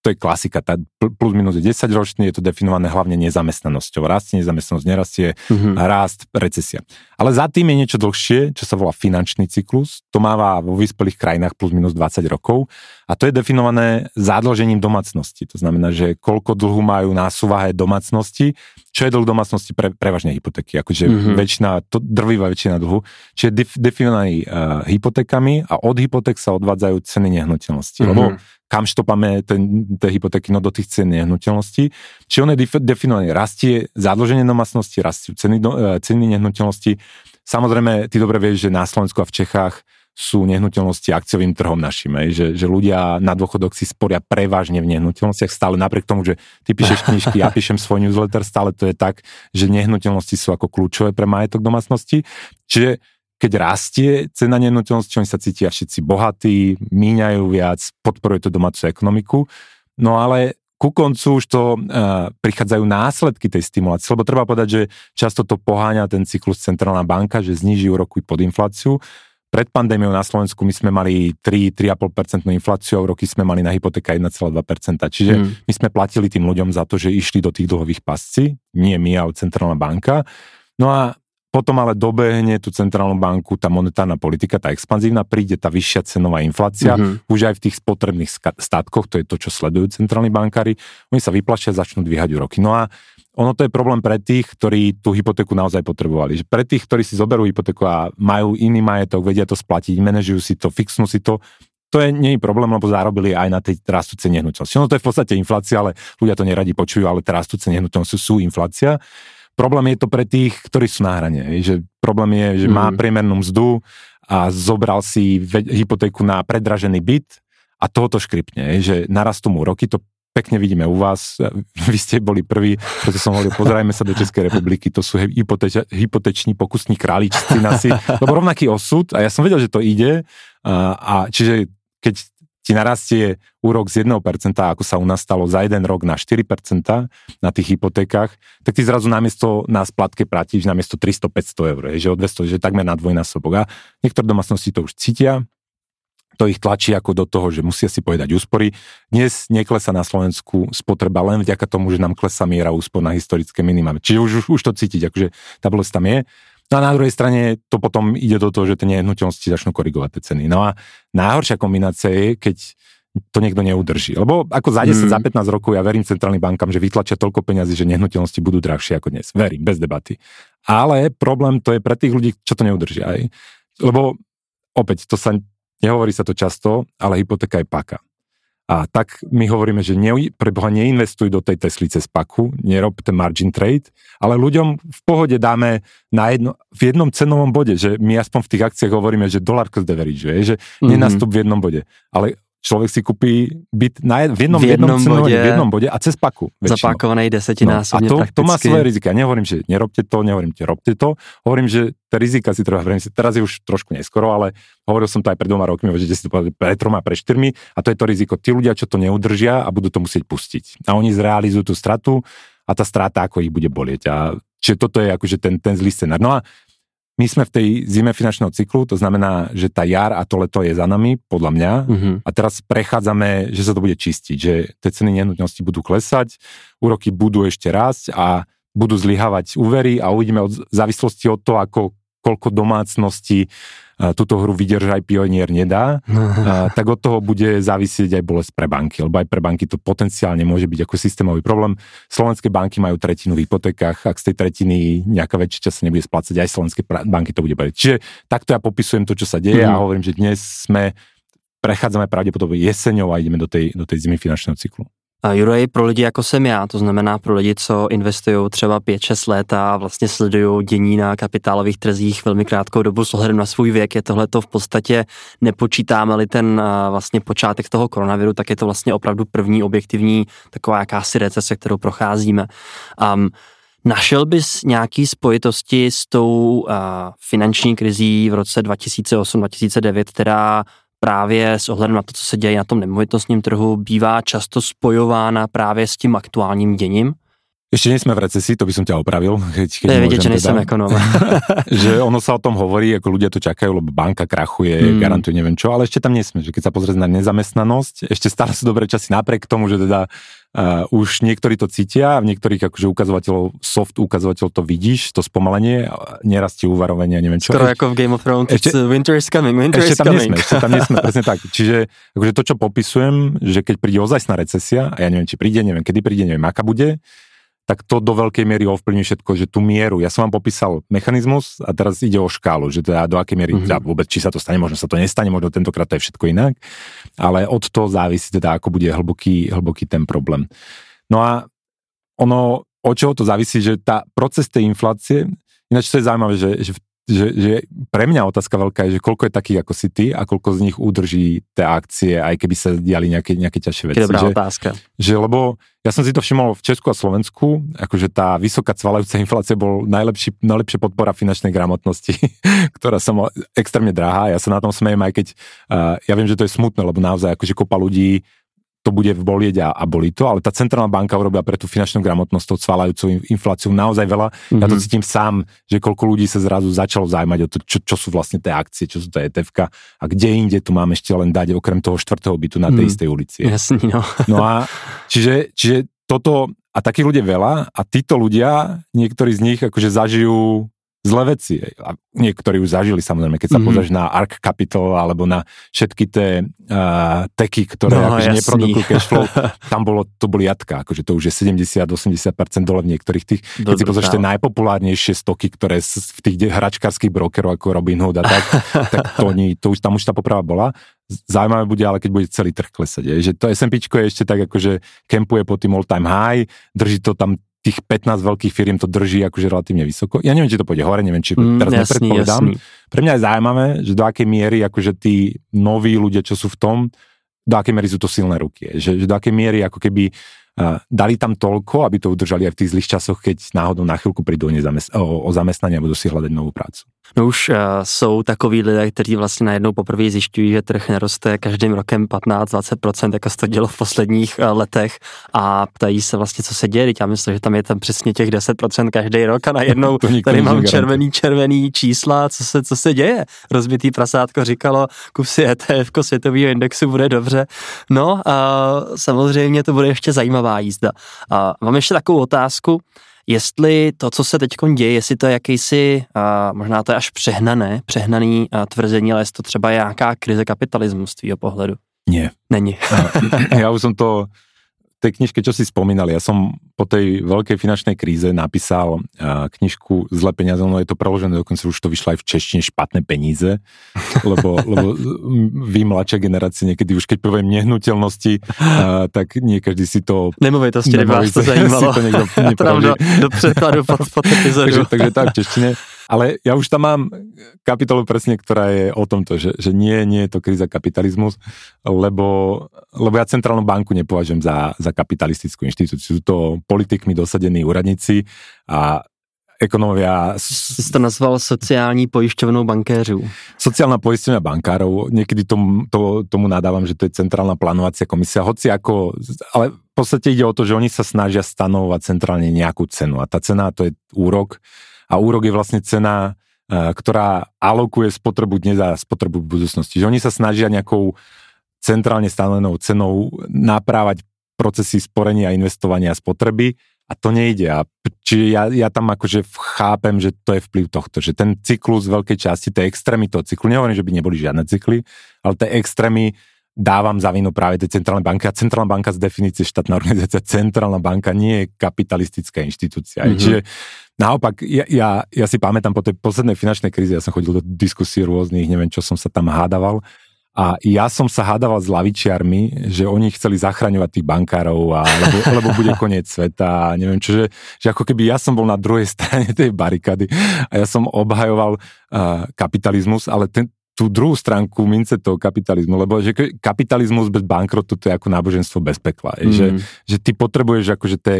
to je klasika, tá plus minus je 10 ročný, je to definované hlavne nezamestnanosťou. Rastie nezamestnanosť, nerastie, rast, recesia. Ale za tým je niečo dlhšie, čo sa volá finančný cyklus. To máva vo vyspelých krajinách plus minus 20 rokov a to je definované zadlžením domácnosti. To znamená, že koľko dlhu majú na súvahe domácnosti, čo je dlh domácnosti prevažne hypotéky, akože drvivá väčšina dlhu, čo je definovaný hypotékami a od hypoték sa odvádzajú ceny nehnuteľnosti. Lebo kam štopame tie hypotéky, no do tých cien nehnuteľností. Či on je definovaný, rastie zadlženie domácnosti, rastú ceny nehnuteľností. Samozrejme, ty dobre vieš, že na Slovensku a v Čechách sú nehnuteľnosti akciovým trhom našim, že ľudia na dôchodok si sporia prevažne v nehnuteľnostiach, stále napriek tomu, že ty píšeš knižky, ja píšem svoj newsletter, stále to je tak, že nehnuteľnosti sú ako kľúčové pre majetok domácnosti. Čiže keď rastie cena nehnuteľnosti, oni sa cítia všetci bohatí, míňajú viac, podporuje to domácu ekonomiku. No ale ku koncu už to prichádzajú následky tej stimulácie, lebo treba povedať, že často to poháňa ten cyklus centrálna banka, že zníži úroky pod infláciu. Pred pandémiou na Slovensku my sme mali 3-3,5% infláciu a roky sme mali na hypotéka 1,2%. Čiže my sme platili tým ľuďom za to, že išli do tých dlhových pascí, nie my, ale centrálna banka. No a potom ale dobehne tú centrálnu banku, tá monetárna politika, tá expanzívna, príde tá vyššia cenová inflácia, už aj v tých spotrebných statkoch, to je to, čo sledujú centrálni bankári, oni sa vyplašia, začnú dvíhať úroky. No a ono to je problém pre tých, ktorí tú hypotéku naozaj potrebovali. Pre tých, ktorí si zoberú hypotéku a majú iný majetok, vedia to splatiť, manažujú si to, fixnú si to, to nie je problém, lebo zarobili aj na tej rastúcej nehnuteľnosti. Ono to je v podstate inflácia, ale ľudia to neradi počujú, ale rastúce nehnuteľnosti sú inflácia. Problém je to pre tých, ktorí sú na hrane. Že problém je, že má priemernú mzdu a zobral si hypotéku na predražený byt a tohoto škripne. Že narastú mu roky, to pekne vidíme u vás. Vy ste boli prví, preto som hovoril, pozerajme sa do Českej republiky, to sú hypoteční pokusní králičci nasi. Lebo rovnaký osud, a ja som vedel, že to ide, a čiže keď ti narastie úrok z 1%, ako sa u nás stalo za jeden rok na 4% na tých hypotékach, tak ty zrazu namiesto na splátke platíš namiesto 300-500 eur, že o 200, že takmer na dvojnásobok. A niektoré domácnosti to už cítia, to ich tlačí ako do toho, že musia si povedať úspory. Dnes neklesá na Slovensku spotreba len vďaka tomu, že nám klesá miera úspor na historické minimum. Čiže už to cítiť, akože tá bolesť tam je. No a na druhej strane to potom ide do toho, že tie nehnuteľnosti začnú korigovať tie ceny. No a najhoršia kombinácia je, keď to niekto neudrží. Lebo ako za 10, za 15 rokov ja verím centrálnym bankám, že vytlačia toľko peňazí, že nehnuteľnosti budú drahšie ako dnes. Verím, bez debaty. Ale problém to je pre tých ľudí, čo to neudržia aj. Lebo opäť, to sa nehovorí sa to často, ale hypotéka je paka. A tak my hovoríme, že preboha neinvestuj do tej Teslice z paku, nerob ten margin trade, ale ľuďom v pohode dáme na v jednom cenovom bode, že my aspoň v tých akciách hovoríme, že dollar cost average, že nenastup v jednom bode, ale člověk si kupí byt v jednom bode a cez paku. Zapákovaný desetinásobně no, a to má svoje rizika. Nehovorím, že nerobte to. Hovorím, že tie rizika si treba vrniť. Teraz je už trošku neskoro, ale hovoril som to aj pred 2 rokmi, že si to povedali pre 3, pre 4 a to je to riziko. Tí ľudia, čo to neudržia a budú to musieť pustiť. A oni zrealizujú tú stratu a tá strata ako ich bude bolieť. A čiže toto je akože ten zlý scenár. No a my sme v tej zime finančného cyklu, to znamená, že tá jar a to leto je za nami, podľa mňa. A teraz prechádzame, že sa to bude čistiť, že tie ceny nehnuteľnosti budú klesať, úroky budú ešte rásť a budú zlyhávať úvery a uvidíme v závislosti od toho, koľko domácností túto hru Vydržaj pionier nedá, tak od toho bude závisieť aj bolesť pre banky, lebo aj pre banky to potenciálne môže byť ako systémový problém. Slovenské banky majú tretinu v hypotékach, ak z tej tretiny nejaká väčšia časť sa nebude splácať, aj slovenské banky to bude baviť. Čiže takto ja popisujem to, čo sa deje a hovorím, že dnes prechádzame pravdepodobne jeseňou a ideme do tej zimy finančného cyklu. Juraj, pro lidi jako jsem já, to znamená pro lidi, co investují třeba 5-6 let a vlastně sledují dění na kapitálových trzích velmi krátkou dobu s ohledem na svůj věk, je tohleto v podstatě, nepočítáme-li ten vlastně počátek toho koronaviru, tak je to vlastně opravdu první objektivní taková jakási recese, kterou procházíme. Našel bys nějaký spojitosti s tou finanční krizí v roce 2008-2009, která právě s ohledem na to, co se děje na tom nemovitostním trhu, bývá často spojována právě s tím aktuálním děním? Ešte nie sme v recesii, to by som ťa opravil. To je vidieť, že nejsem ekonóm. Že ono sa o tom hovorí, ako ľudia to čakajú, lebo banka krachuje, garantuje neviem čo, ale ešte tam nie sme, že keď sa pozrieme na nezamestnanosť, ešte stále sú dobré časy napriek tomu, že teda už niektorí to cítia, v niektorých akože ukazovateľov, soft ukazovateľ to vidíš, to spomalenie, nerastie úvarovanie, neviem čo. Skoro ako v Game of Thrones, winter is coming. Ešte tam nie sme, presne tak. Čiže akože to, čo popisujem, že keď príde ozajstná recesia, a ja neviem, či príde, neviem, kedy príde, neviem, aká bude, tak to do veľkej miery ovplyvní všetko, že tú mieru. Ja som vám popísal mechanizmus a teraz ide o škálu, že teda do akej miery teda vôbec, či sa to stane, možno sa to nestane, možno tentokrát to je všetko inak, ale od toho závisí teda, ako bude hlboký ten problém. No a ono, od čoho to závisí, že tá proces tej inflácie, ináč to je zaujímavé, že pre mňa otázka veľká je, že koľko je takých ako si ty a koľko z nich udrží tie akcie, aj keby sa diali nejaké ťažšie veci. Dobrá otázka. Že lebo ja som si to všimol v Česku a Slovensku, akože tá vysoká cvalajúca inflácia bol najlepšia podpora finančnej gramotnosti, ktorá sa mu extrémne drahá. Ja sa na tom smejem, aj keď ja viem, že to je smutné, lebo naozaj akože kopa ľudí to bude bolieť a bolí to, ale tá centrálna banka urobila pre tú finančnú gramotnosť tou cvalajúcou infláciu naozaj veľa. Ja to cítim sám, že koľko ľudí sa zrazu začalo zájmať o to, čo sú vlastne tie akcie, čo sú tie ETF-ka a kde inde tu máme ešte len dať okrem toho 4. bytu na tej istej ulici. Jasný, no. No a čiže toto, a takých ľudí veľa a títo ľudia, niektorí z nich akože zažijú zlé veci. A niektorí už zažili, samozrejme, keď sa pozrieš na ARK Capital alebo na všetky tie teky, ktoré akože neprodukujú cashflow, tam to boli jatka, akože to už je 70-80% dole v niektorých tých. Keď si pozrieš tie najpopulárnejšie stoky, ktoré v tých hračkárskych brokerov ako Robinhood a tak, tak to už tá poprava bola. Zaujímavé bude, ale keď bude celý trh klesať. Že to S&Pčko je ešte tak akože kempuje po tým all time high, drží to tam tých 15 veľkých firiem to drží akože relatívne vysoko. Ja neviem, či to pôjde hore, neviem, či teraz nepredpovedám. Jasný. Pre mňa je zaujímavé, že do akej miery akože tí noví ľudia, čo sú v tom, do akej miery sú to silné ruky. Že do akej miery ako keby dali tam toľko, aby to udržali aj v tých zlých časoch, keď náhodou na chvíľku prídu o zamestnanie a budú si hľadať novú prácu. No už jsou takový lidé, kteří vlastně najednou poprvé zjišťují, že trh neroste každým rokem 15-20%, jako se to dělo v posledních letech a ptají se vlastně, co se děje. Já myslím, že tam je tam přesně těch 10% každý rok a najednou tady mám červený čísla, co se děje. Rozbitý prasátko říkalo, kup si ETF-ko světovýho indexu, bude dobře. No a samozřejmě to bude ještě zajímavá jízda. A mám ještě takovou otázku, jestli to, co se teď děje, jestli to je jakýsi, možná to je až přehnaný tvrzení, ale jestli to třeba je nějaká krize kapitalismu z tvýho pohledu. Nie. Není. Ja už som to v tej knižke, čo si spomínal, ja som po tej veľkej finančnej kríze napísal knižku Zlé peniaze, ono je to preložené, dokonca už to vyšlo aj v češtine Špatné peníze, lebo vy mladšia generácia niekedy už keď poviem nehnuteľnosti, tak nie každý si to... Nemovitosti, neby vás to zajímalo. Ja to dám do prekladu pod epizodu. takže tak v češtine. Ale ja už tam mám kapitolu presne, ktorá je o tomto, že nie je to kríza kapitalizmus, lebo ja centrálnu banku nepovažujem za kapitalistickú inštitúciu. Sú to politikmi dosadení úradníci a ekonomia... Jsi to nazval sociální pojišťovnou bankéřů. Sociálna pojišťovňa bankárov. Niekedy tomu nadávam, že to je centrálna plánovacia komisia. Ale v podstate ide o to, že oni sa snažia stanovovať centrálne nejakú cenu. A tá cena to je úrok. A úrok je vlastne cena, ktorá alokuje spotrebu dnes a spotrebu v budúcnosti. Že oni sa snažia nejakou centrálne stanovenou cenou naprávať procesy sporenia, investovania a spotreby a to nejde. A čiže ja tam akože chápem, že to je vplyv tohto, že ten cyklus z veľkej časti, tie extrémy toho cyklu, nehovorím, že by neboli žiadne cykly, ale tie extrémy dávam za vinu práve tej centrálnej banky. A centrálna banka z definície štátna organizácia, centrálna banka nie je kapitalistická inštitúcia. Mm-hmm. Čiže naopak, ja si pamätám po tej poslednej finančnej kríze, ja som chodil do diskusí rôznych, neviem, čo som sa tam hádaval A ja som sa hádával s lavičiarmi, že oni chceli zachraňovať tých bankárov, lebo bude koniec sveta a neviem čo, že ako keby ja som bol na druhej strane tej barikady a ja som obhajoval kapitalizmus, ale tú druhú stránku mince toho kapitalizmu, lebo že kapitalizmus bez bankrotu to je ako náboženstvo bez pekla, že ty potrebuješ akože tie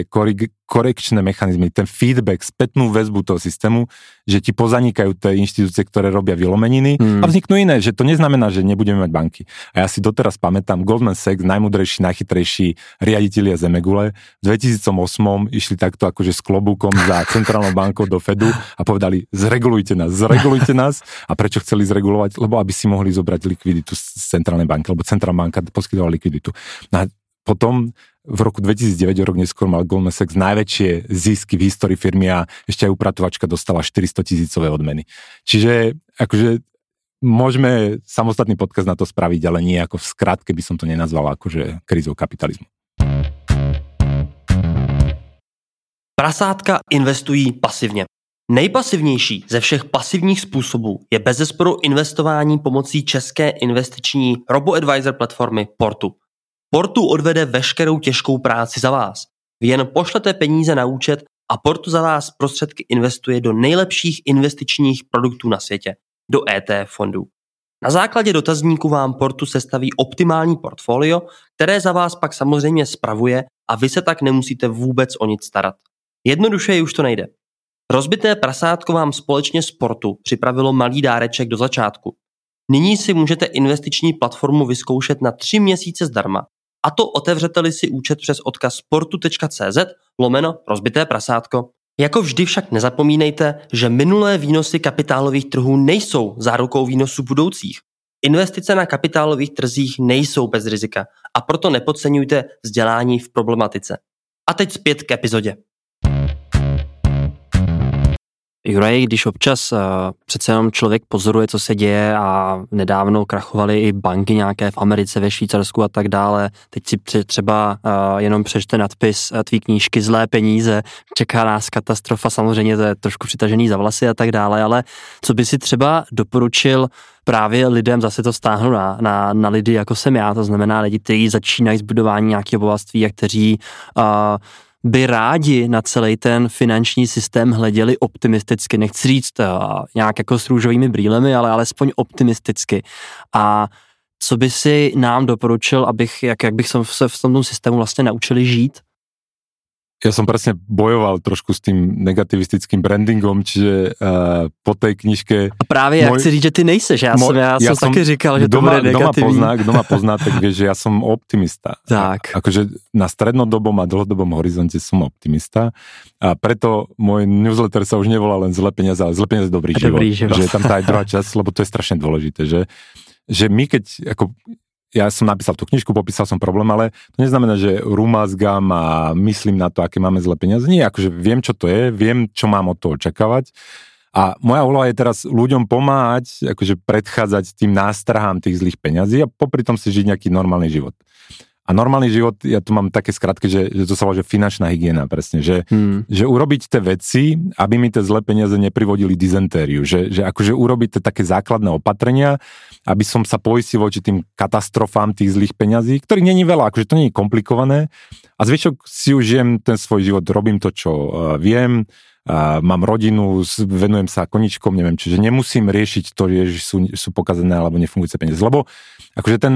korekčné mechanizmy, ten feedback, spätnú väzbu toho systému, že ti pozanikajú tie inštitúcie, ktoré robia vylomeniny a vzniknú iné, že to neznamená, že nebudeme mať banky. A ja si doteraz pamätám, Goldman Sachs, najmudrejší, najchytrejší riaditelia Zemegule, v 2008 išli takto akože s klobúkom za centrálnou bankou do Fedu a povedali, zregulujte nás. A prečo chceli zregulovať? Lebo aby si mohli zobrať likviditu z centrálnej banky, lebo centrálna banka poskytovala likviditu. A potom v roku 2009, rok neskôr, mal Goldman Sachs najväčšie zisky v histórii firmy a ešte aj upratovačka dostala 400 000 odmeny. Čiže akože môžeme samostatný podcast na to spraviť, ale nie ako v skratke by som to nenazval akože krízou kapitalizmu. Prasátka investují pasivně. Nejpasivnější ze všech pasivních způsobů je bezesporu investování pomocí české investiční robo-advisor platformy Portu. Portu odvede veškerou těžkou práci za vás. Vy jen pošlete peníze na účet a Portu za vás prostředky investuje do nejlepších investičních produktů na světě, do ETF fondů. Na základě dotazníku vám Portu sestaví optimální portfolio, které za vás pak samozřejmě spravuje a vy se tak nemusíte vůbec o nic starat. Jednodušeji už to nejde. Rozbité prasátko vám společně s Portu připravilo malý dáreček do začátku. Nyní si můžete investiční platformu vyzkoušet na 3 měsíce zdarma. A to otevřete-li si účet přes odkaz sportu.cz/rozbité prasátko. Jako vždy však nezapomínejte, že minulé výnosy kapitálových trhů nejsou zárukou výnosů budoucích. Investice na kapitálových trzích nejsou bez rizika a proto nepodceňujte vzdělání v problematice. A teď zpět k epizodě. Juraj, když občas přece jenom člověk pozoruje, co se děje a nedávno krachovaly i banky nějaké v Americe, ve Švýcarsku a tak dále, teď si třeba jenom přečte nadpis tvý knížky Zlé peníze, čeká nás katastrofa, samozřejmě to je trošku přitažený za vlasy a tak dále, ale co by si třeba doporučil právě lidem, zase to stáhnu na lidi, jako jsem já, to znamená lidi, kteří začínají s budování nějakého bohatství a kteří by rádi na celý ten finanční systém hleděli optimisticky, nechci říct nějak jako s růžovými brýlemi, ale alespoň optimisticky. A co by si nám doporučil, jak bych se v tom systému vlastně naučili žít? Ja som presne bojoval trošku s tým negativistickým brandingom, čiže po tej knižke... A práve ja chci říct, že ty nejseš, ja som taky říkal, že to bude negativní. Kdo ma pozná, tak vie, že ja som optimista. Tak. Akože na strednodobom a dlhodobom horizonte som optimista a preto môj newsletter sa už nevolá len Zlé peniaze, ale Zlé peniaze dobrý život. Že je tam tá aj druhá časť, lebo to je strašne dôležité, že my keď... Ja som napísal tú knižku, popísal som problém, ale to neznamená, že rumázgam a myslím na to, aké máme zlé peniaze. Nie, akože viem, čo to je, viem, čo mám od toho očakávať. A moja úloha je teraz ľuďom pomáhať, akože predchádzať tým nástrahám tých zlých peňazí a popri tom si žiť nejaký normálny život. A normálny život, ja tu mám také skratky, že to sa volá, že finančná hygiena, presne, že urobiť tie veci, aby mi tie zlé peniaze neprivodili dizentériu, že akože urobiť tie také základné opatrenia, aby som sa poistil voči tým katastrofám tých zlých peňazí, ktorých není veľa, akože to nie je komplikované. A zvyšok si užijem ten svoj život, robím to, čo viem, mám rodinu, venujem sa koničkom, neviem, čiže nemusím riešiť to, že sú pokazené alebo nefungujúce peniaze, lebo akože ten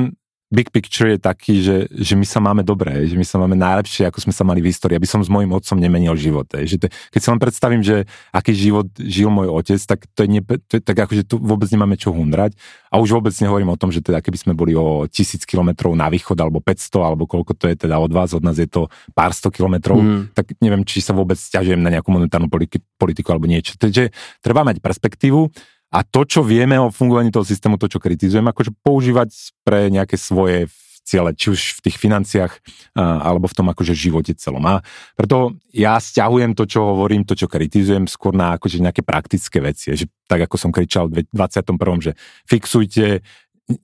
big picture je taký, že my sa máme dobré, že my sa máme najlepšie, ako sme sa mali v histórii, aby som s mojím otcom nemenil život. Keď sa vám predstavím, že aký život žil môj otec, tak tak akože tu vôbec nemáme čo hundrať. A už vôbec nehovorím o tom, že teda keby sme boli o 1000 kilometrov na východ, alebo 500, alebo koľko to je teda od vás, od nás je to pár 100 kilometrov, tak neviem, či sa vôbec sťažujem na nejakú monetárnu politiku alebo niečo. Takže treba mať perspektívu. A to, čo vieme o fungovaní toho systému, to, čo kritizujem, akože používať pre nejaké svoje ciele, či už v tých financiách, alebo v tom akože živote celom. A preto ja sťahujem to, čo hovorím, to, čo kritizujem, skôr na akože nejaké praktické veci. Že, tak ako som kričal v 21., že fixujte,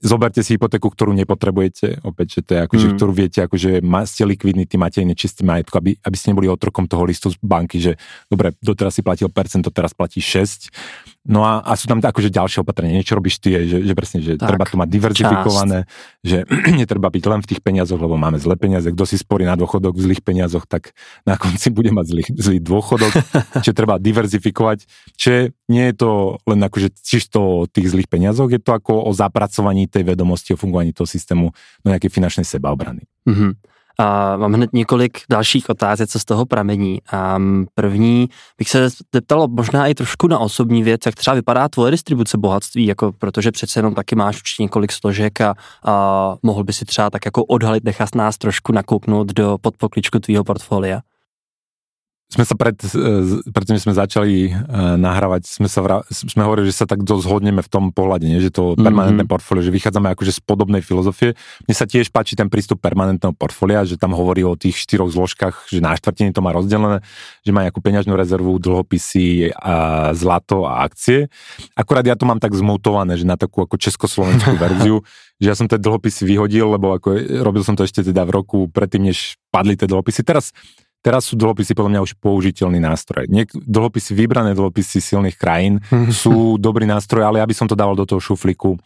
zoberte si hypotéku, ktorú nepotrebujete, opäť, že to je akože, ktorú viete, akože ste likvidní, tí máte nečistý majetko, aby ste neboli otrokom toho listu z banky, že dobre, doteraz si platil percent, to teraz platí 6%. No a sú tam akože ďalšie opatrenia, niečo robíš ty, že presne, že tak, treba to mať diverzifikované, že netreba byť len v tých peniazoch, lebo máme zlé peniaze, kto si sporí na dôchodok v zlých peniazoch, tak na konci bude mať zlý dôchodok, čiže treba diverzifikovať, čiže nie je to len akože čisto o tých zlých peniazoch, je to ako o zapracovaní tej vedomosti, o fungovaní toho systému do nejakej finančnej sebaobrany. Mhm. Mám hned několik dalších otázek, co z toho pramení. První bych se zeptal možná i trošku na osobní věc, jak třeba vypadá tvoje distribuce bohatství, jako, protože přece jenom taky máš určitě několik složek a mohl by si třeba tak jako odhalit, nechat nás trošku nakouknout do podpokličku tvýho portfolia. Sme sa predtým sme začali nahrávať, sme hovorili, že sa tak zhodneme v tom pohľade, nie? Že to permanentné portfólio, že vychádzame akože z podobnej filozofie. Mne sa tiež páči ten prístup permanentného portfólia, že tam hovorí o tých 4 zložkách, že na štvrtiny to má rozdelené, že má nejakú peňažnú rezervu, dlhopisy, a zlato a akcie. Akurát ja to mám tak zmoutované, že na takú ako československú verziu, že ja som tie dlhopisy vyhodil, lebo ako robil som to ešte teda v roku predtým, než padli tie dlhopisy. Teraz sú dlhopisy podľa mňa už použiteľný nástroj. Dlhopisy, vybrané dlhopisy silných krajín sú dobrý nástroj, ale ja by som to dával do toho šuflíku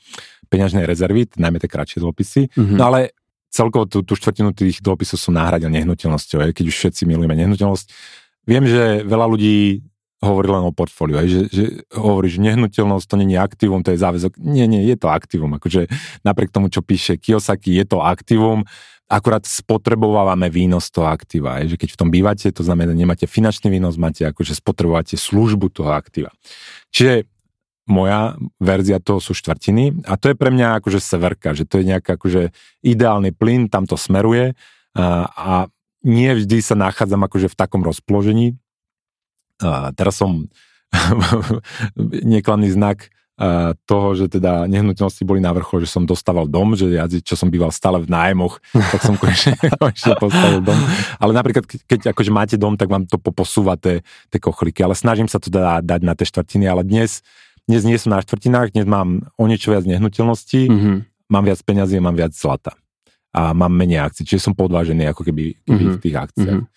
peňažnej rezervy, najmä tie kratšie dlhopisy. Mm-hmm. No ale celkovo tú štvrtinu tých dlhopisov som nahradil nehnuteľnosťou, keď už všetci milujeme nehnuteľnosť. Viem, že veľa ľudí hovorí len o portfóliu, že hovorí, že nehnuteľnosť to nie je aktívum, to je záväzok. Nie, je to aktívum. Akože napriek tomu, čo píše Kiyosaki, je to aktívum. Akurát spotrebovávame výnos toho aktíva. Že keď v tom bývate, to znamená, nemáte finančný výnos, máte akože spotrebovate službu toho aktíva. Čiže moja verzia toho sú štvrtiny a to je pre mňa akože severka, že to je nejaký akože ideálny plyn, tam to smeruje a nie vždy sa nachádzam akože v takom rozpoložení. Teraz som neklamný znak toho, že teda nehnuteľnosti boli na vrchole, že som dostával dom, že ja, čo som býval stále v nájmoch, tak som konečne postavil dom. Ale napríklad, keď akože máte dom, tak vám to posúva tie kochliky. Ale snažím sa to dať na tie štvrtiny, ale dnes nie som na štvrtinách, dnes mám o niečo viac nehnuteľností, mám viac peňazí, mám viac zlata. A mám menej akcií, čiže som podvážený ako keby v tých akciách.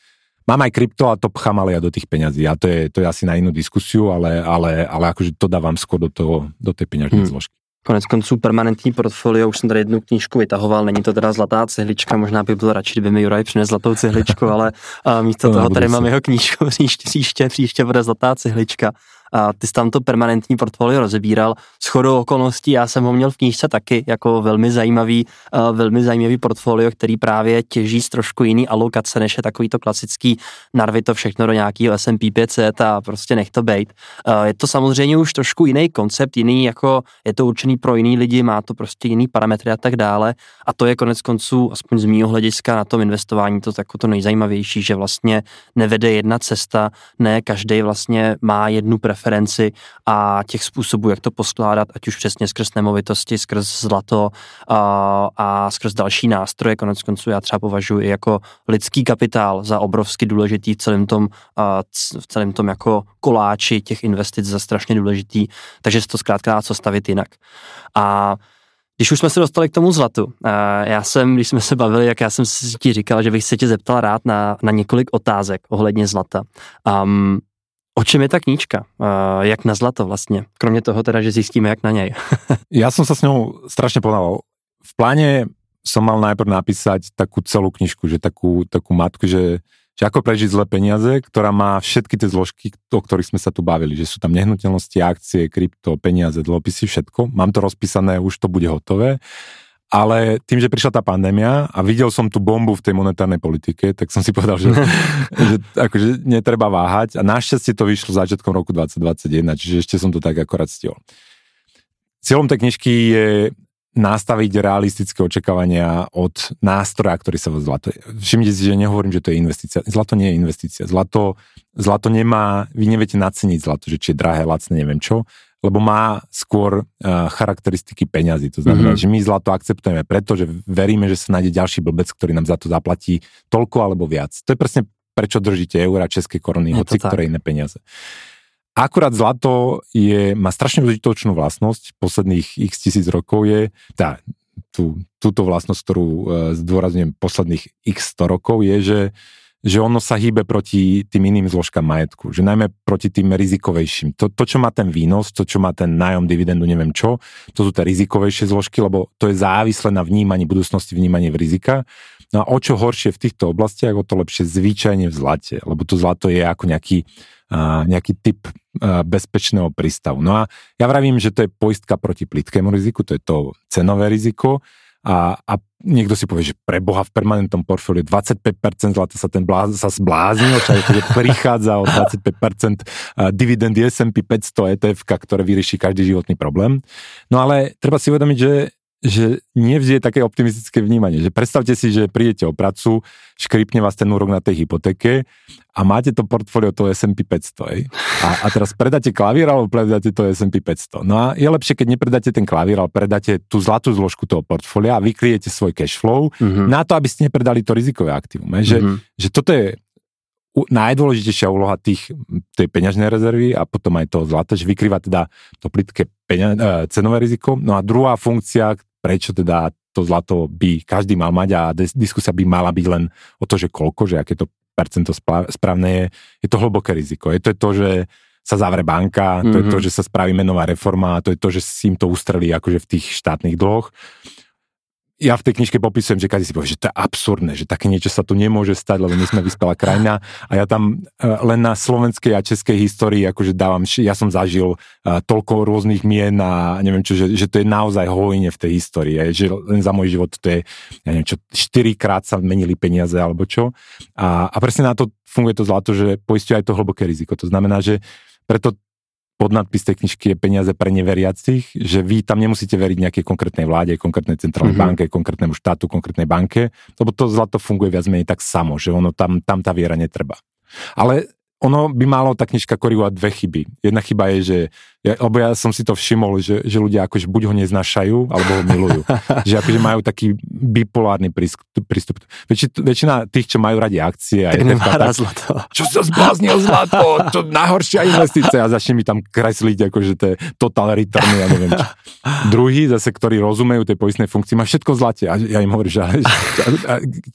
Mám aj krypto a to pchám ale ja do tých peňazí. A to je asi na inú diskusiu, ale akože to dávam skôr do tej peňažnej zložky. Konec konců permanentní portfolio, už jsem tady jednu knížku vytahoval, není to teda zlatá cihlička, možná by bylo radši, kdyby mi Juraj přines zlatou cihličku, ale místo toho tady mám jeho knížku, příště bude zlatá cihlička. A ty jsi tam to permanentní portfolio rozebíral. Shodou okolností já jsem ho měl v knížce taky jako velmi zajímavý portfolio, který právě těží z trošku jiný alokace, než je takový to klasický narvi to všechno do nějakého S&P 500 a prostě nech to bejt. Je to samozřejmě už trošku jiný koncept, jiný jako je to určený pro jiný lidi, má to prostě jiný parametry a tak dále. A to je konec konců, aspoň z mýho hlediska na tom investování to jako to nejzajímavější, že vlastně nevede jedna cesta, ne každý vlastně má jednu preferenci a těch způsobů, jak to poskládat, ať už přesně skrz nemovitosti, skrz zlato a skrz další nástroje. Konec konců já třeba považuji i jako lidský kapitál za obrovsky důležitý v celém tom jako koláči těch investic za strašně důležitý, takže se to zkrátka dá co stavit jinak. A když už jsme se dostali k tomu zlatu, když jsme se bavili, jak já jsem ti říkal, že bych se tě zeptal rád na několik otázek ohledně zlata. O čem je ta knížka? Jak na zlato vlastně? Kromě toho teda, že zjistíme, jak na něj. Ja som sa s ňou strašne ponával. V pláne som mal najprv napísať takú celú knižku, že takú matku, že ako prežiť zlé peniaze, ktorá má všetky tie zložky, o ktorých sme sa tu bavili, že sú tam nehnuteľnosti, akcie, krypto, peniaze, dlhopisy, všetko. Mám to rozpísané, už to bude hotové. Ale tým, že prišla tá pandémia a videl som tú bombu v tej monetárnej politike, tak som si povedal, že akože netreba váhať a našťastie to vyšlo začiatkom roku 2021, čiže ešte som to tak akorát stihol. Cieľom tej knižky je nastaviť realistické očakávania od nástroja, ktorý sa vo zlato. Všimnite si, že nehovorím, že to je investícia. Zlato nie je investícia. Zlato nemá, vy neviete naceniť zlato, že či je drahé, lacné, neviem čo, lebo má skôr charakteristiky peňazí. To znamená, že my zlato akceptujeme, pretože veríme, že sa nájde ďalší blbec, ktorý nám za to zaplatí toľko alebo viac. To je presne prečo držíte eura, české koruny, hoci ktoré iné peniaze. Akurát zlato má strašne užitočnú vlastnosť posledných x tisíc rokov je, tá, túto vlastnosť, ktorú zdôrazňujem posledných x 100 rokov je, že že ono sa hýbe proti tým iným zložkám majetku, že najmä proti tým rizikovejším. To, čo má ten výnos, to, čo má ten nájom, dividendu, neviem čo, to sú tie rizikovejšie zložky, lebo to je závislé na vnímaní budúcnosti, vnímaní rizika. No a o čo horšie v týchto oblastiach, o to lepšie zvyčajne v zlate, lebo to zlato je ako nejaký typ bezpečného prístavu. No a ja vravím, že to je poistka proti plitkému riziku, to je to cenové riziko. A niekto si povie, že pre Boha v permanentnom portfóliu 25% zlata sa zbláznil, čo prichádza o 25% dividendy S&P 500 ETF-ka, ktoré vyrieši každý životný problém. No ale treba si uvedomiť, že nevždy je také optimistické vnímanie. Že predstavte si, že prídete o prácu, škripne vás ten úrok na tej hypotéke a máte to portfólio toho S&P 500. A teraz predáte klavír alebo predáte to S&P 500. No a je lepšie, keď nepredáte ten klavír, ale predáte tú zlatú zložku toho portfólia a vykryjete svoj cash flow na to, aby ste nepredali to rizikové aktívum. Že toto je najdôležitejšia úloha tej peňažnej rezervy a potom aj toho zlata, že vykrýva teda to plitké cenové riziko. No a druhá funkcia, prečo teda to zlato by každý mal mať a diskusia by mala byť len o to, že koľko, že aké to percento správne je, je to hlboké riziko. Je to že sa zavre banka, to je to, že sa spraví menová reforma, to je to, že si im to ustrelí akože v tých štátnych dlhoch. Ja v tej knižke popisujem, že každý si povie, že to je absurdné, že také niečo sa tu nemôže stať, lebo my sme vyspelá krajina a ja tam len na slovenskej a českej histórii akože ja som zažil toľko rôznych mien a neviem čo, že to je naozaj hojne v tej histórii, že len za môj život to je, ja neviem čo, 4-krát sa menili peniaze alebo čo a presne na to funguje to zlato, že poisťuje aj to hlboké riziko, to znamená, že preto podnadpis tej knižky je peniaze pre neveriacich, že vy tam nemusíte veriť nejakej konkrétnej vláde, konkrétnej centrálnej banke, konkrétnemu štátu, konkrétnej banke, lebo to zlato funguje viac menej tak samo, že ono tam tá viera netreba. Ale ono by malo tá knižka korigovať dve chyby. Jedna chyba je, že lebo ja som si to všimol, že ľudia akože buď ho neznášajú, alebo ho milujú. Že akože majú taký bipolárny prístup. Väčšina tých, čo majú radi akcie, tak nemá rád zlato. Čo sa zbláznil zlato? To najhoršia investícia. A začne mi tam kresliť akože to totalitárne, ja neviem čo. Druhý zase, ktorí rozumejú tej poistnej funkcii, má všetko v zlate. A ja im hovorím, že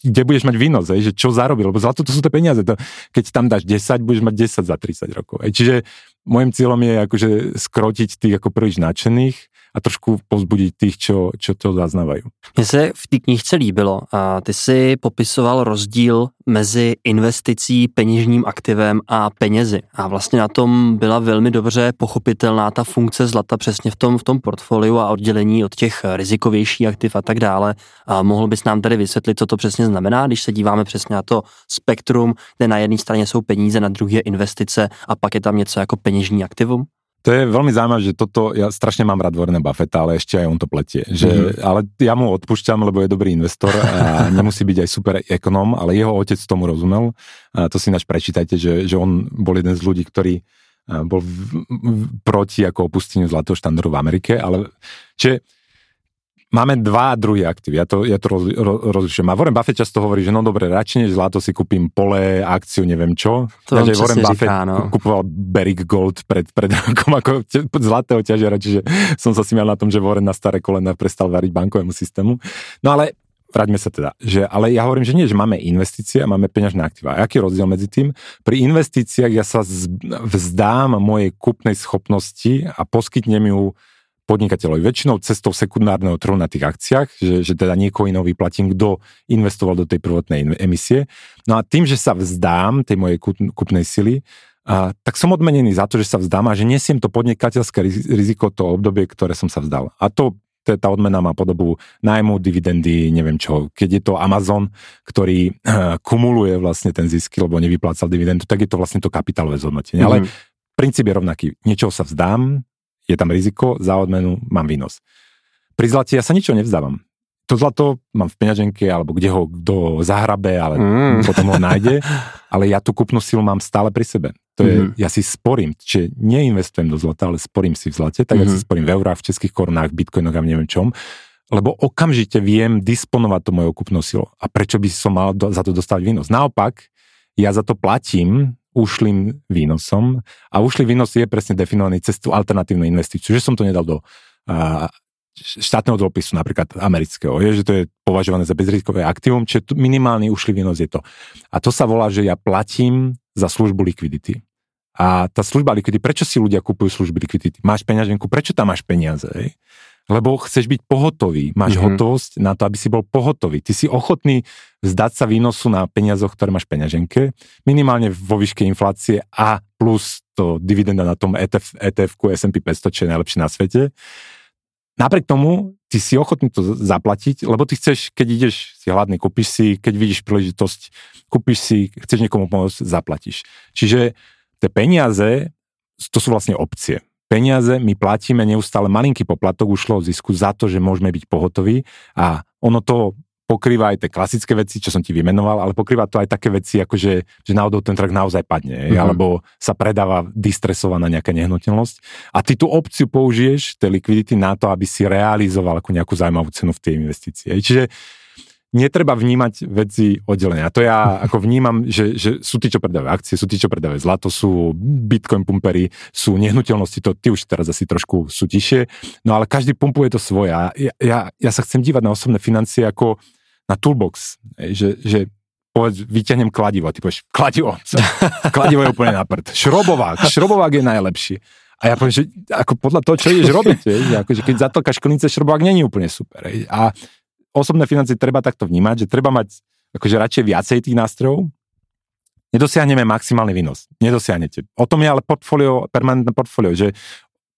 kde budeš mať výnos? Že čo zarobil? Lebo zlato to sú tie peniaze. To, keď tam dáš 10, budeš mať 10 za 30 rokov. Čiže mojím cieľom je akože skrotiť tých ako prvých nadšených a trošku povzbudit těch, čo to zaznávají. Mně se v té knižce líbilo. A ty si popisoval rozdíl mezi investicí, peněžním aktivem a penězi. A vlastně na tom byla velmi dobře pochopitelná ta funkce zlata přesně v tom portfoliu a oddělení od těch rizikovějších aktiv a tak dále. A mohl bys nám tady vysvětlit, co to přesně znamená, když se díváme přesně na to spektrum, kde na jedné straně jsou peníze, na druhé investice a pak je tam něco jako peněžní aktivum? To je veľmi zaujímavé, že toto, ja strašne mám rád Warrena Buffetta, ale ešte aj on to pletie. Ale ja mu odpúšťam, lebo je dobrý investor a nemusí byť aj super ekonom, ale jeho otec tomu rozumel. A to si ináč prečítajte, že on bol jeden z ľudí, ktorý bol proti ako opusteniu zlatého štandardu v Amerike. Ale čiže máme dva druhy aktív, ja to rozlišujem. A Warren Buffett často hovorí, že no dobre, radšej než zlato si kúpim pole, akciu, neviem čo. To takže Warren Buffett kupoval Barrick Gold pred rokom ako zlatého ťažiara, čiže som sa smial na tom, že Warren na staré kolena prestal variť bankovému systému. No ale vráťme sa teda, ale ja hovorím, že nie, že máme investície a máme peňažné aktíva. Aký je rozdiel medzi tým? Pri investíciách ja sa vzdám mojej kúpnej schopnosti a poskytnem ju podnikateľov. Väčšinou cestou sekundárneho trhu na tých akciách, že teda niekoho iného vyplatím, kto investoval do tej prvotnej emisie. No a tým, že sa vzdám tej mojej kupnej sily, tak som odmenený za to, že sa vzdám a že nesiem to podnikateľské riziko toho obdobie, ktoré som sa vzdal. A to tá odmena má podobu nájmu, dividendy, neviem čo. Keď je to Amazon, ktorý kumuluje vlastne ten zisky, lebo nevyplácal dividendu, tak je to vlastne to kapitálové zhodnotenie. Ale princíp je rovnaký. Niečoho sa vzdám, je tam riziko, za odmenu mám výnos. Pri zlate ja sa ničoho nevzdávam. To zlato mám v peňaženke, alebo kde ho kto zahrabe, ale potom ho nájde. Ale ja tú kupnú silu mám stále pri sebe. To je, ja si sporím, čiže neinvestujem do zlata, ale sporím si v zlate, tak ja si sporím v eurách, v českých korunách, bitcoinoch a neviem čom. Lebo okamžite viem disponovať to mojou kupnú silou. A prečo by som mal za to dostať výnos? Naopak, ja za to platím ušlým výnosom a ušlý výnos je presne definovaný cez tú alternatívnu investíciu, že som to nedal do štátneho dlhopisu, napríklad amerického, že to je považované za bezrizikové aktivum, čiže minimálny ušlivenosť je to. A to sa volá, že ja platím za službu likvidity. A tá služba likvidity, prečo si ľudia kúpujú služby likvidity? Máš peňaženku, prečo tam máš peniaze? Lebo chceš byť pohotový, máš hotovosť na to, aby si bol pohotový. Ty si ochotný vzdať sa výnosu na peniazoch, ktoré máš peňaženke, minimálne vo výške inflácie a plus to dividenda na tom ETF-ku S&P 500, čo je najlepšie na svete. Napriek tomu, ty si ochotný to zaplatiť, lebo ty chceš, keď ideš, si hladný, kúpiš si, keď vidíš príležitosť, kúpiš si, chceš niekomu pomôcť, zaplatíš. Čiže tie peniaze, to sú vlastne opcie. Peniaze my platíme neustále malinký poplatok ušlo od zisku za to, že môžeme byť pohotoví a ono to pokrýva aj tie klasické veci, čo som ti vymenoval, ale pokrýva to aj také veci, akože, že náhodou ten trh naozaj padne, alebo sa predáva distresovaná nejaká nehnuteľnosť. A ty tú opciu použiješ, tie likvidity, na to, aby si realizoval ako nejakú zaujímavú cenu v tej investícii. Čiže netreba vnímať veci oddelenia. A to ja ako vnímam, že sú tí, čo predávajú akcie, sú tí, čo predávajú zlato, sú bitcoin pumpery, sú nehnuteľnosti, to ty už teraz asi trošku sú tišie, no ale každý pumpuje to svoje. A ja sa chcem dívať na osobné financie ako na toolbox, že povedz, vyťahnem kladivo, ty povieš, kladivo, kladivo je úplne na prd. Šrobovák je najlepší. A ja poviem, že ako podľa toho, čo ideš robiť, akože keď zatlkáš klinice, šrobovák není úplne super. A osobné financie treba takto vnímať, že treba mať akože radšej viacej tých nástrojov. Nedosiahneme maximálny výnos. Nedosiahnete. O tom je ale portfólio, permanentné portfólio, že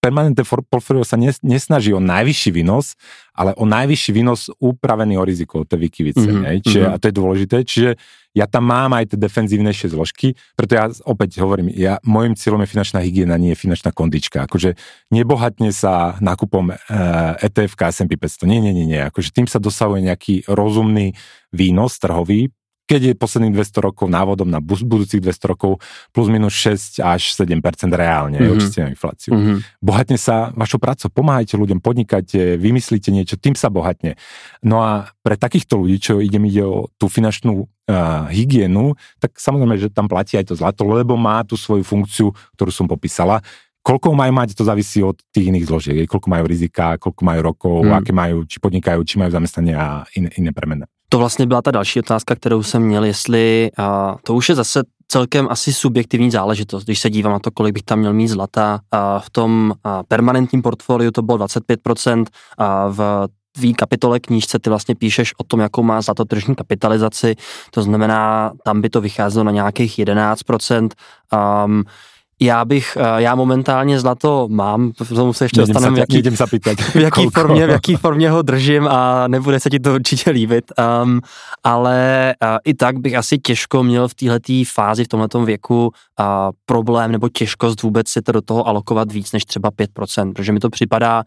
permanentné portfólio sa nesnaží o najvyšší výnos, ale o najvyšší výnos upravený o riziko, to je výkyvice. A to je dôležité. Čiže ja tam mám aj tie defenzívnejšie zložky, preto ja opäť hovorím, môjim cieľom je finančná hygiena, nie je finančná kondička. Akože nebohatne sa nákupom ETF-ka S&P 500. Nie. Akože tým sa dosahuje nejaký rozumný výnos trhový, keď je posledných 200 rokov návodom na budúcich 200 rokov plus minus 6 až 7% reálne očistíme infláciu. Bohatne sa vašou prácou, pomáhajte ľuďom, podnikajte, vymyslíte niečo, tým sa bohatne. No a pre takýchto ľudí, čo ide o tú finančnú hygienu, tak samozrejme, že tam platí aj to zlato, lebo má tú svoju funkciu, ktorú som popísala. Koľko majú mať, to závisí od tých iných zložiek, koľko majú rizika, koľko majú rokov, aké majú, či podnikajú, či majú zaměstnání a jiné premena. To vlastně byla ta další otázka, kterou jsem měl, jestli to už je zase celkem asi subjektivní záležitost, když se dívám na to, kolik bych tam měl mít zlata. V tom permanentním portfoliu to bylo 25%, v tvý kapitole knížce ty vlastně píšeš o tom, jakou má zlato tržní kapitalizaci, to znamená, tam by to vycházelo na nějakých 11%. Já momentálně zlato mám, tomu se ještě dostaneme, v jaký formě ho držím a nebude se ti to určitě líbit, ale i tak bych asi těžko měl v této fázi, v tomhletom věku problém nebo těžkost vůbec si to do toho alokovat víc než třeba 5%, protože mi to připadá,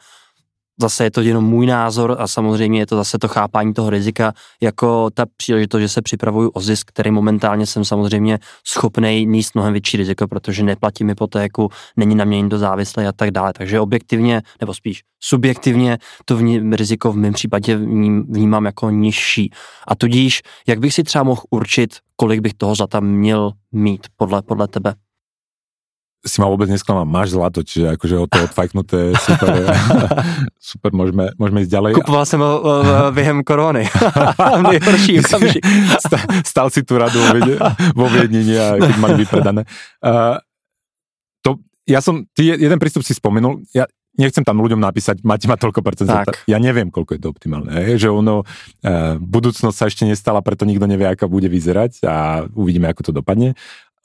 zase je to jenom můj názor a samozřejmě je to zase to chápání toho rizika jako ta příležitost, že se připravuju o zisk, který momentálně jsem samozřejmě schopnej nést mnohem větší riziko, protože neplatím hypotéku, není na mě nikdo závislý a tak dále. Takže objektivně, nebo spíš subjektivně, to riziko v mém případě vnímám jako nižší. A tudíž, jak bych si třeba mohl určit, kolik bych toho zlata měl mít podle tebe? Si ma vôbec nesklamám, máš zlato, čiže akože o to odfajknuté, super, môžeme ísť ďalej. Kupoval som ho během korony. Nejhorší okamžik. Stal si tú radu vo Viedni a keď mali vypredané. Ty jeden prístup si spomenul, ja nechcem tam ľuďom napísať, máte ma toľko percent zlata. Ja neviem, koľko je to optimálne. Že ono, budúcnosť sa ešte nestala, preto nikto nevie, aká bude vyzerať a uvidíme, ako to dopadne.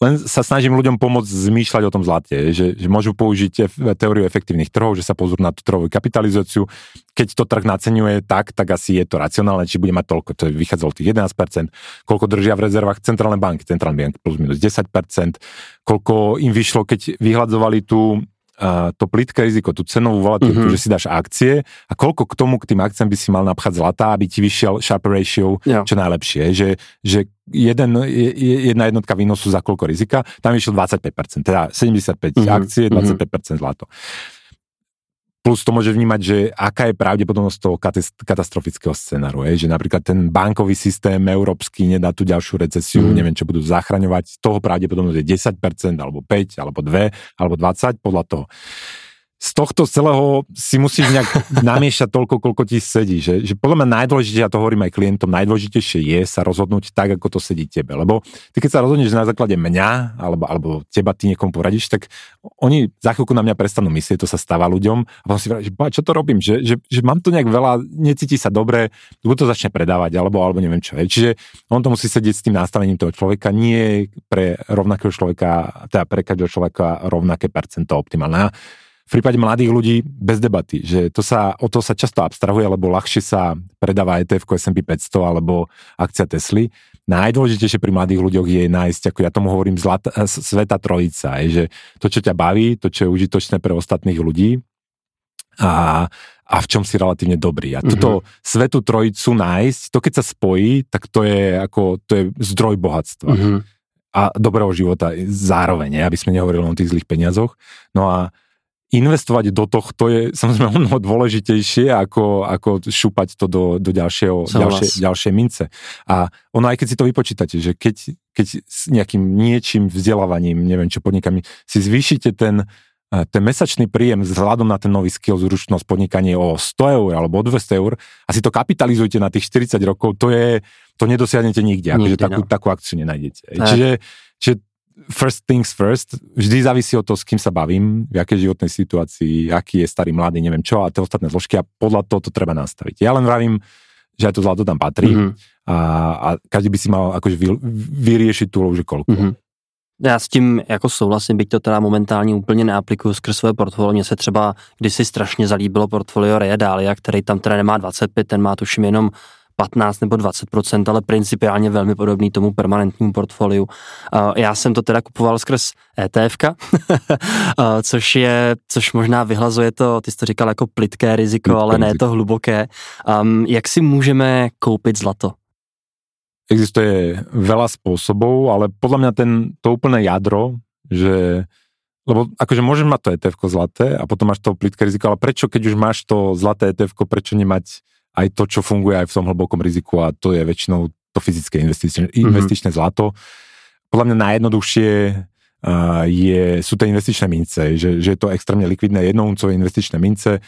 Len sa snažím ľuďom pomôcť zmýšľať o tom zlate, že môžu použiť teóriu efektívnych trhov, že sa pozrú na tú trhovú kapitalizáciu. Keď to trh naceňuje tak asi je to racionálne, či bude mať toľko, to vychádzalo tých 11%, koľko držia v rezervách centrálne banky plus minus 10%, koľko im vyšlo, keď vyhľadzovali to plitké riziko, tú cenovú volatilitu, že si dáš akcie a koľko k tomu, k tým akciám by si mal napchať zlata, aby ti vyšiel Sharpe ratio, čo najlepšie, že jedna jednotka výnosu za koľko rizika, tam vyšiel 25%, teda 75 akcie, 25% zlato. Plus to môže vnímať, že aká je pravdepodobnosť toho katastrofického scenáru, že napríklad ten bankový systém európsky nedá tú ďalšiu recesiu, neviem, čo budú zachraňovať, toho pravdepodobnosť je 10%, alebo 5%, alebo 2%, alebo 20% podľa toho. z tohto celého si musíš nejak namiešať toľko, koľko ti sedí. Že podľa mňa najdôležitejšie, ja to hovorím aj klientom, najdôležitejšie je sa rozhodnúť tak, ako to sedí tebe. Lebo ty, keď sa rozhodneš na základe mňa, alebo teba ty niekomu poradíš, tak oni za chvíľku na mňa prestanú myslieť, to sa stáva ľuďom. A potom si vraví, že čo to robím, že mám to nejak veľa, necíti sa dobre, buď to začne predávať, alebo neviem čo. Čiže on to musí sedieť s tým nastavením toho človeka, nie pre rovnakého človeka, teda pre každého človeka rovnaké percento optimálne. V prípade mladých ľudí bez debaty, že o to sa často abstrahuje, lebo ľahšie sa predáva ETF-ko S&P 500 alebo akcia Tesly. Najdôležitejšie pri mladých ľuďoch je nájsť, ako ja tomu hovorím, sveta trojica, že to, čo ťa baví, to, čo je užitočné pre ostatných ľudí a v čom si relatívne dobrý. A túto svetu trojicu nájsť, to keď sa spojí, tak to je zdroj bohatstva. A dobrého života zároveň, aby sme nehovorili o tých zlých peniazoch. No a investovať do tohto je samozrejme mnoho dôležitejšie, ako šúpať to do ďalšej mince. A ono, aj keď si to vypočítate, že keď s nejakým niečím vzdelávaním, neviem čo, podnikami, si zvýšite ten mesačný príjem vzhľadom na ten nový skill, zručnosť, podnikanie o 100 eur alebo o 200 eur a si to kapitalizujete na tých 40 rokov, to nedosiahnete nikde, akože takú akciu nenájdete. Čiže first things first, vždy závisí od toho, s kým sa bavím, v akej životnej situácii, aký je starý, mladý, neviem čo, a tie ostatné zložky a podľa toho to treba nastaviť. Ja len vravím, že aj to zlato tam patrí a každý by si mal akože vyriešiť tú ložu koľko. Já s tím jako souhlasím, byť to teda momentálně úplně neaplikuju skrz své portfolio. Mně se třeba kdysi strašně zalíbilo portfolio Raya Dalia, který tam teda nemá 25, ten má tuším jenom 15 nebo 20%, ale principiálně velmi podobný tomu permanentnímu portfoliu. Já jsem to teda kupoval skrz ETFka, což možná vyhlazuje to, ty jsi to říkal jako plitké riziko, ale ne to hluboké. Jak si můžeme koupit zlato? Existuje veľa spôsobov, ale podľa mňa to úplné jadro, že lebo akože môžeš mať to ETF-ko zlaté a potom máš to plitké riziko, ale prečo, keď už máš to zlaté ETF-ko, prečo nemať aj to, čo funguje aj v tom hlbokom riziku, a to je väčšinou to fyzické investičné zlato. Podľa mňa najjednoduchšie sú tie investičné mince, že je to extrémne likvidné jednouncové investičné mince.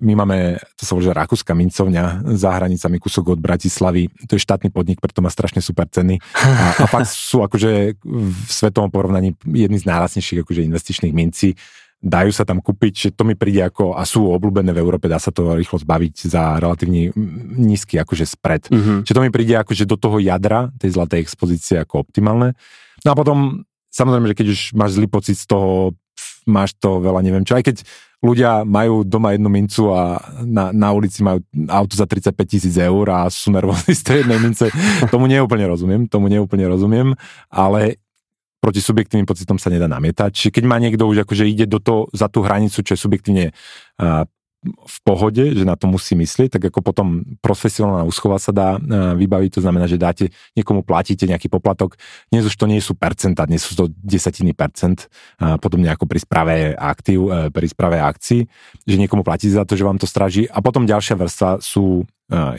My máme, to sa volá Rakúska mincovňa, za hranicami kúsok od Bratislavy. To je štátny podnik, preto má strašne super ceny. A fakt sú akože v svetovom porovnaní jedni z najlacnejších akože investičných mincí. Dajú sa tam kúpiť, že to mi príde ako, a sú obľúbené v Európe, dá sa to rýchlo zbaviť za relatívne nízky akože spread. Čiže to mi príde akože do toho jadra, tej zlatej expozície ako optimálne. No a potom, samozrejme, že keď už máš zlý pocit z toho, máš to veľa, neviem čo, aj keď ľudia majú doma jednu mincu a na ulici majú auto za 35 000 eur a sú nervózni z tej jednej mince. Tomu neúplne rozumiem, ale proti subjektívnym pocitom sa nedá namietať. Čiže keď má niekto už akože ide do toho, za tú hranicu, čo je subjektívne v pohode, že na to musí myslieť, tak ako potom profesionálna úschova sa dá vybaviť, to znamená, že dáte niekomu, platíte nejaký poplatok, dnes už to nie sú percenta, dnes sú to desatiny percent, podobne ako pri správe aktív, pri správe akcií, že niekomu platíte za to, že vám to stráži, a potom ďalšia vrstva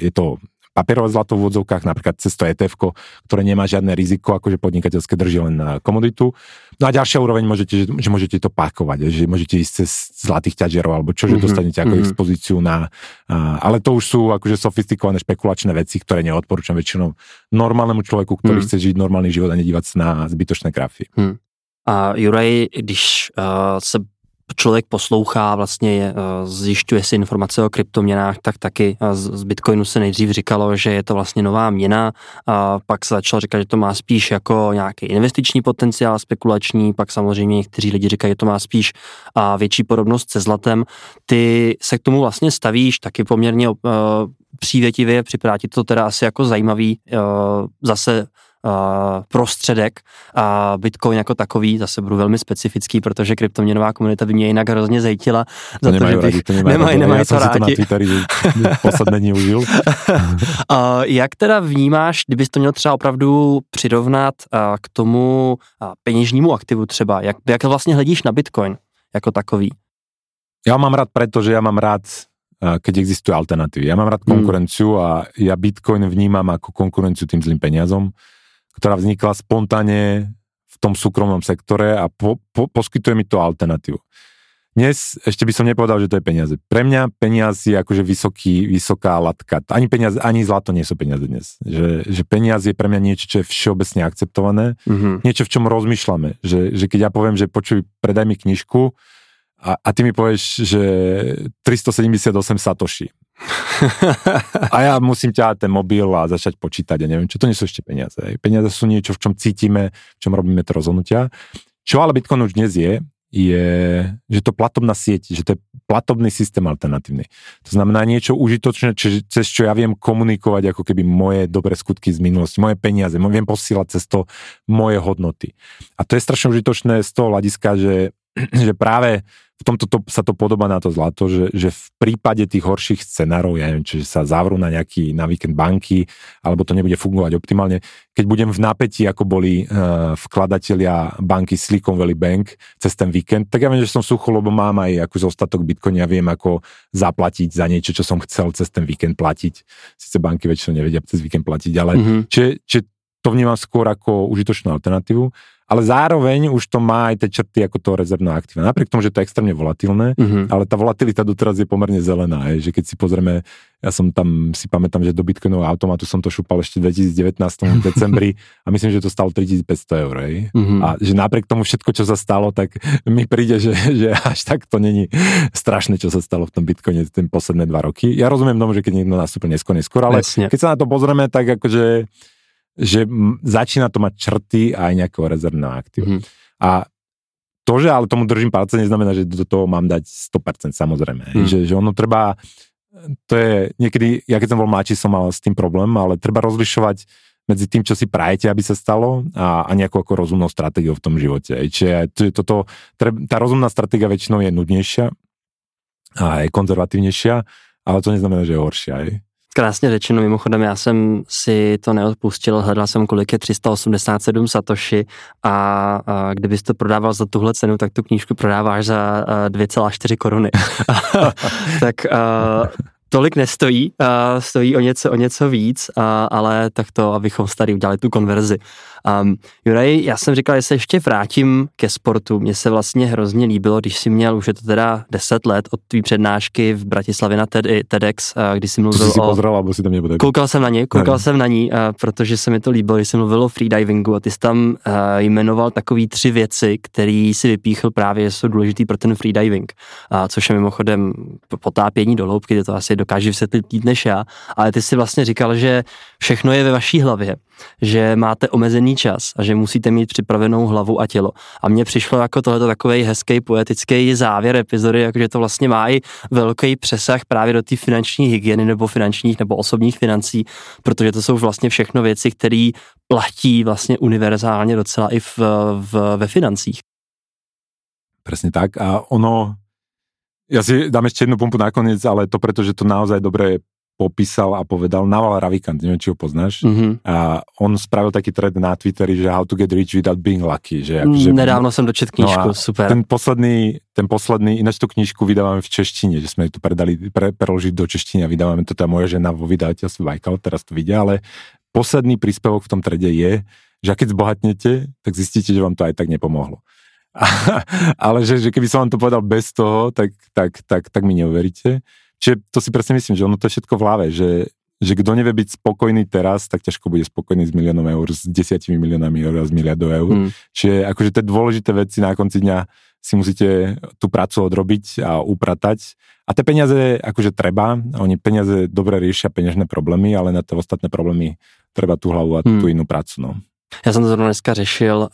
je to papierové zlato v odzovkách, napríklad cez to ETF-ko, ktoré nemá žiadne riziko, akože podnikateľské, drží len na komoditu. No a ďalšia úroveň môžete, že môžete to pákovať, že môžete ísť cez zlatých ťažerov, alebo čo, že dostanete ako expozíciu na... Ale to už sú akože sofistikované špekulačné veci, ktoré neodporúčam väčšinou normálnemu človeku, ktorý chce žiť normálny život a nedívať sa na zbytočné grafy. A Juraj, když se člověk poslouchá, vlastně zjišťuje si informace o kryptoměnách, tak taky z Bitcoinu se nejdřív říkalo, že je to vlastně nová měna, a pak se začalo říkat, že to má spíš jako nějaký investiční potenciál, spekulační, pak samozřejmě někteří lidi říkají, že to má spíš větší podobnost se zlatem. Ty se k tomu vlastně stavíš taky poměrně přívětivě, připadá ti to teda asi jako zajímavý zase prostředek, a Bitcoin jako takový, zase budu velmi specifický, protože kryptoměnová komunita by mě jinak hrozně zejtila za to, že bych... Nemají to rádi. Já jsem si to neužil. Jak teda vnímáš, kdybys to měl třeba opravdu přirovnat k tomu peněžnímu aktivu třeba, jak vlastně hledíš na Bitcoin jako takový? Já mám rád, protože já mám rád, keď existuje alternatívy. Ja mám rád konkurenciu a ja Bitcoin vnímam ako konkurenciu tým zlým peniazom, ktorá vznikla spontánne v tom súkromnom sektore a poskytuje mi to alternatívu. Dnes ešte by som nepovedal, že to je peniaze. Pre mňa peniaz je akože vysoká latka. Ani peniaze, ani zlato nie sú peniaze dnes. Že peniaz je pre mňa niečo, čo je všeobecne akceptované. Mm-hmm. Niečo, v čom rozmýšľame. Že keď ja poviem, že počuj, predaj mi knižku a ty mi povieš, že 378 satoshi. A ja musím ťahať ten mobil a začať počítať. Ja neviem, čo to nie sú ešte peniaze. Peniaze sú niečo, v čom cítime, v čom robíme to rozhodnutia. Čo ale Bitcoin už dnes je, že to platobná sieť, že to je platobný systém alternatívny. To znamená niečo užitočné, cez čo ja viem komunikovať ako keby moje dobré skutky z minulosti, moje peniaze, viem posielať cez to moje hodnoty. A to je strašne užitočné z toho hľadiska, že práve v tomto sa to podobá na to zlato, že v prípade tých horších scenárov, ja neviem, čiže sa zavrú na víkend banky, alebo to nebude fungovať optimálne. Keď budem v napätí, ako boli vkladatelia banky Silicon Valley Bank cez ten víkend, tak ja viem, že som sucho, lebo mám aj ako zostatok Bitcoina, viem ako zaplatiť za niečo, čo som chcel cez ten víkend platiť. Sice banky väčšinou nevedia cez víkend platiť, ale čiže to vnímam skôr ako užitočnú alternatívu. Ale zároveň už to má aj tie črty ako toho rezervného aktíva. Napriek tomu, že to je extrémne volatilné, ale tá volatilita doteraz je pomerne zelená. Že keď si pozrieme, ja som tam, si pamätám, že do Bitcoinového automatu som to šupal ešte v 2019. decembri a myslím, že to stalo 3500 €. A že napriek tomu všetko, čo sa stalo, tak mi príde, že až tak to není strašné, čo sa stalo v tom Bitcoine ten posledné 2 roky. Ja rozumiem tomu, že keď niekto nastúpil neskôr, ale Jasne. Keď sa na to pozrieme, tak akože že začína to mať črty aj nejakého rezervného aktíva. A to, že ale tomu držím palce, neznamená, že do toho mám dať 100%, samozrejme. Že ono treba, to je niekedy, ja keď som bol mladší, som mal s tým problém, ale treba rozlišovať medzi tým, čo si prajete, aby sa stalo a nejakou ako rozumnou stratégiou v tom živote. Čiže tá rozumná stratégia väčšinou je nudnejšia a je konzervatívnejšia, ale to neznamená, že je horšia. Krásně řečeno, mimochodem já jsem si to neodpustil, hledal jsem, kolik je 387 satoshi a kdybys to prodával za tuhle cenu, tak tu knížku prodáváš za 2,4 koruny. Tak tolik nestojí, stojí o něco víc, ale tak to, abychom tady udělali tu konverzi. Juraj, já jsem říkal, že se ještě vrátím ke sportu. Mně se vlastně hrozně líbilo, když jsi měl, už je to teda 10 let od tvý přednášky v Bratislavě na TEDx, kdy jsi mluvil si pozdrala, bo si tam nebude. Koukal jsem na ní, protože se mi to líbilo, že jsi mluvil o freedivingu a ty jsi tam jmenoval takový 3 věci, které si vypíchl právě, že jsou důležitý pro ten freediving, což je mimochodem potápění do hloubky, kde to asi dokáže vysvětlit líp než já, ale ty jsi vlastně říkal, že všechno je ve vaší hlavě, že máte omezený čas a že musíte mít připravenou hlavu a tělo. A mně přišlo jako tohleto takovej hezký poetický závěr epizody, jakože to vlastně má i velký přesah právě do té finanční hygieny nebo finančních nebo osobních financí, protože to jsou vlastně všechno věci, které platí vlastně univerzálně docela i ve financích. Přesně tak a ono, já si dám ještě jednu pumpu nakonec, ale to proto, že to naozaj dobré popísal a povedal Naval Ravikant, neviem, či ho poznáš. A on spravil taký thread na Twitteri, že how to get rich without being lucky. Že nedávno som dočet knižku, no super. Ten posledný, ináč tú knižku vydávame v češtine, že sme ju tu predali, preložiť do češtiny a vydávame to, tá moja žena vo vydavateľstve Bajkal, teraz to vidia, ale posledný príspevok v tom threade je, že keď zbohatnete, tak zistíte, že vám to aj tak nepomohlo. Ale že keby som vám to povedal bez toho, tak mi neuveríte. Čiže to si presne myslím, že ono to je všetko v hlave, že kto nevie byť spokojný teraz, tak ťažko bude spokojný s miliónom eur, s 10 miliónami eur a s miliardou eur. Čiže akože tie dôležité veci na konci dňa si musíte tú prácu odrobiť a upratať. A tie peniaze akože treba, oni peniaze dobre riešia peňažné problémy, ale na tie ostatné problémy treba tú hlavu a tú inú prácu, no. Já jsem to zrovna dneska řešil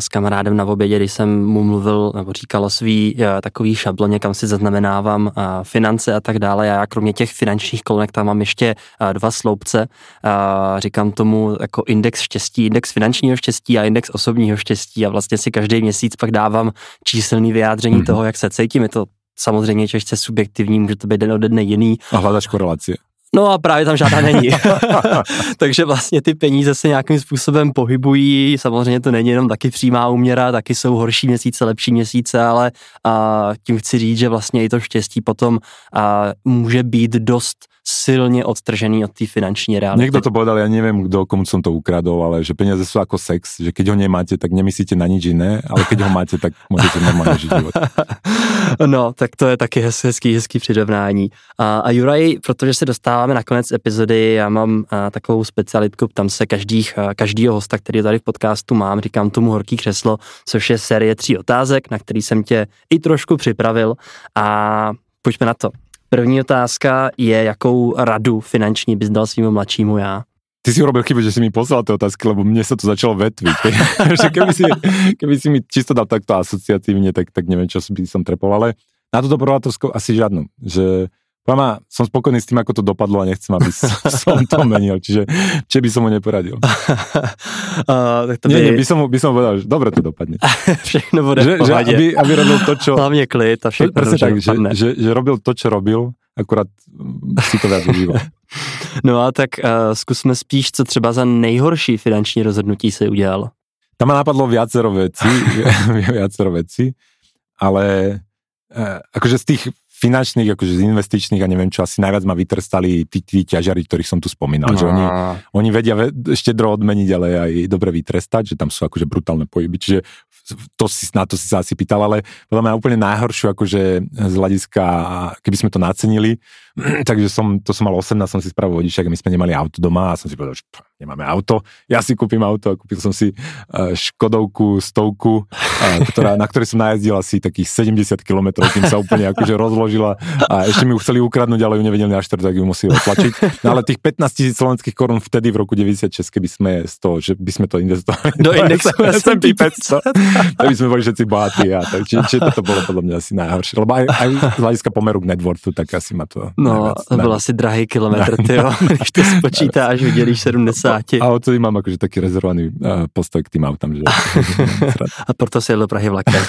s kamarádem na obědě, když jsem mu mluvil nebo říkal o svý takový šabloně, kam si zaznamenávám finance a tak dále. Já kromě těch finančních kolonek tam mám ještě 2 sloupce. Říkám tomu jako index štěstí, index finančního štěstí a index osobního štěstí a vlastně si každý měsíc pak dávám číselný vyjádření toho, jak se cítím. Je to samozřejmě často subjektivní, může to být den ode dne jiný. A hledáš korelaci. No a právě tam žádná není. Takže vlastně ty peníze se nějakým způsobem pohybují. Samozřejmě to není jenom taky přímá úměra, taky jsou horší měsíce, lepší měsíce, ale tím chci říct, že vlastně i to štěstí potom může být dost silně odtržený od té finanční reality. Někdo to povedal, já nevím, kdo, komu som to ukradol, ale že peníze jsou jako sex, že keď ho nemáte, tak nemyslíte na nič jiné, ale keď ho máte, tak můžete normálně žít život. No, tak to je taky hezký přirovnání. A Juraj, protože se dostáváme na konec epizody, já mám takovou specialitku, ptám se každýho hosta, který tady v podcastu mám, říkám tomu horký křeslo, což je série 3 otázek, na který jsem tě i trošku připravil a pojďme na to. První otázka je, jakou radu finanční bys dal svýmu mladšímu já? Ty si urobil chybu, že si mi poslal ty otázky, lebo mne sa to začalo vetviť. Keby si mi čisto dal takto asociatívne, tak neviem, čo by som trepoval, ale na túto prvú otázku asi žiadnu. Že Pama, som spokojný s tým, ako to dopadlo a nechcem, aby som to menil. Čiže by som mu neporadil. By som mu povedal, že dobre to dopadne. Všechno bude v pohodě. Aby robil to, čo... Hlavne klid a všechno dobře dopadne. Že robil to, čo robil, akurát si to viac užíval. No a tak zkusme spíš, co třeba za nejhorší finanční rozhodnutí se udělal. Tam ma napadlo viacero vecí, ale akože z tých finančných, akože z investičných a neviem čo, asi najviac ma vytrstali tí ťažiari, ktorých som tu spomínal, že oni vedia štedro odmeniť, ale aj dobre vytrestať, že tam sú akože brutálne pohyby, čiže na to si sa asi pýtal, ale podľa mňa úplne najhoršiu akože z hľadiska, keby sme to nacenili, takže to som mal 18, som si spravil vodičák, my sme nemali auto doma a som si povedal, že nemáme auto, ja si kúpim auto a kúpil som si Škodovku, 100, na ktorej som najazdil asi takých 70 kilometrov, tým sa úplne akože rozložila a ešte mi ju chceli ukradnúť, ale ju nevedeli na štart, tak ju museli otlačiť. No ale tých 15 000 slovenských korún vtedy v roku 96, keby sme z toho, že by sme to investovali do indexu S&P 500, tak by sme boli všetci bohatí. Čiže toto bolo podľa mňa asi najhoršie. Lebo aj z hľadiska pomeru k net worthu, tak asi ma to... No, to byl asi drahý kilometr, tyjo, když to spočítáš, vydělíš 70. A odtedy mám akože taký rezervovaný postoj k tým autám, že... A proto si jel do Prahy vlakem.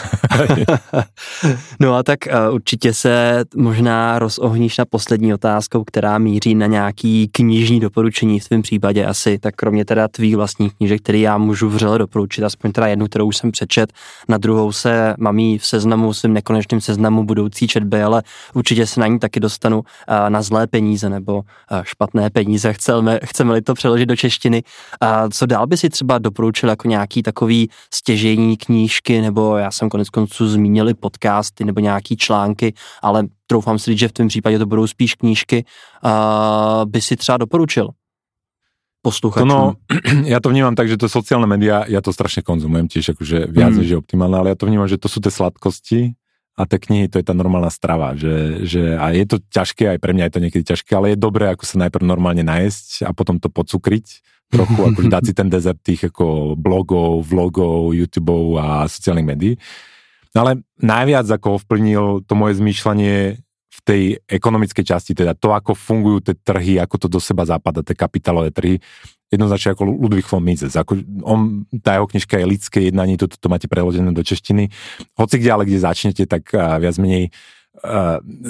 No a tak určitě se možná rozohníš na poslední otázkou, která míří na nějaký knižní doporučení v tvém případě asi, tak kromě teda tvých vlastních knížek, které já můžu vřele doporučit, aspoň teda jednu, kterou už jsem přečet, na druhou se mám jí v seznamu, svým nekonečným seznamu budoucí četby, ale určitě se na ní taky dostanu na zlé peníze nebo špatné peníze, chceme-li to přeložit do češtiny. A co dál by si třeba doporučil jako nějaký takový stěžejní knížky, nebo já jsem koneckonců zmínil i podcasty nebo nějaký články, ale troufám si říct, že v tom případě to budou spíš knížky, by si třeba doporučil posluchačům? No, já to vnímám tak, že to sociální média, já to strašně konzumujem, tiež akože viac, že je optimálne, ale já to vnímám, že to sú tie sladkosti, a tie knihy, to je tá normálna strava, že a je to ťažké, aj pre mňa je to niekedy ťažké, ale je dobré, ako sa najprv normálne najesť a potom to pocukriť trochu, akože dať si ten dezert tých ako blogov, vlogov, YouTubeov a sociálnych médií. No ale najviac ako ovplynil to moje zmýšľanie v tej ekonomickej časti, teda to, ako fungujú tie trhy, ako to do seba zapadá, tie kapitálové trhy, jednoznačne ako Ludwig von Mises. Tá jeho knižka je Lidské jednanie, to máte preložené do češtiny. Hoci kde, ale kde začnete, tak viac menej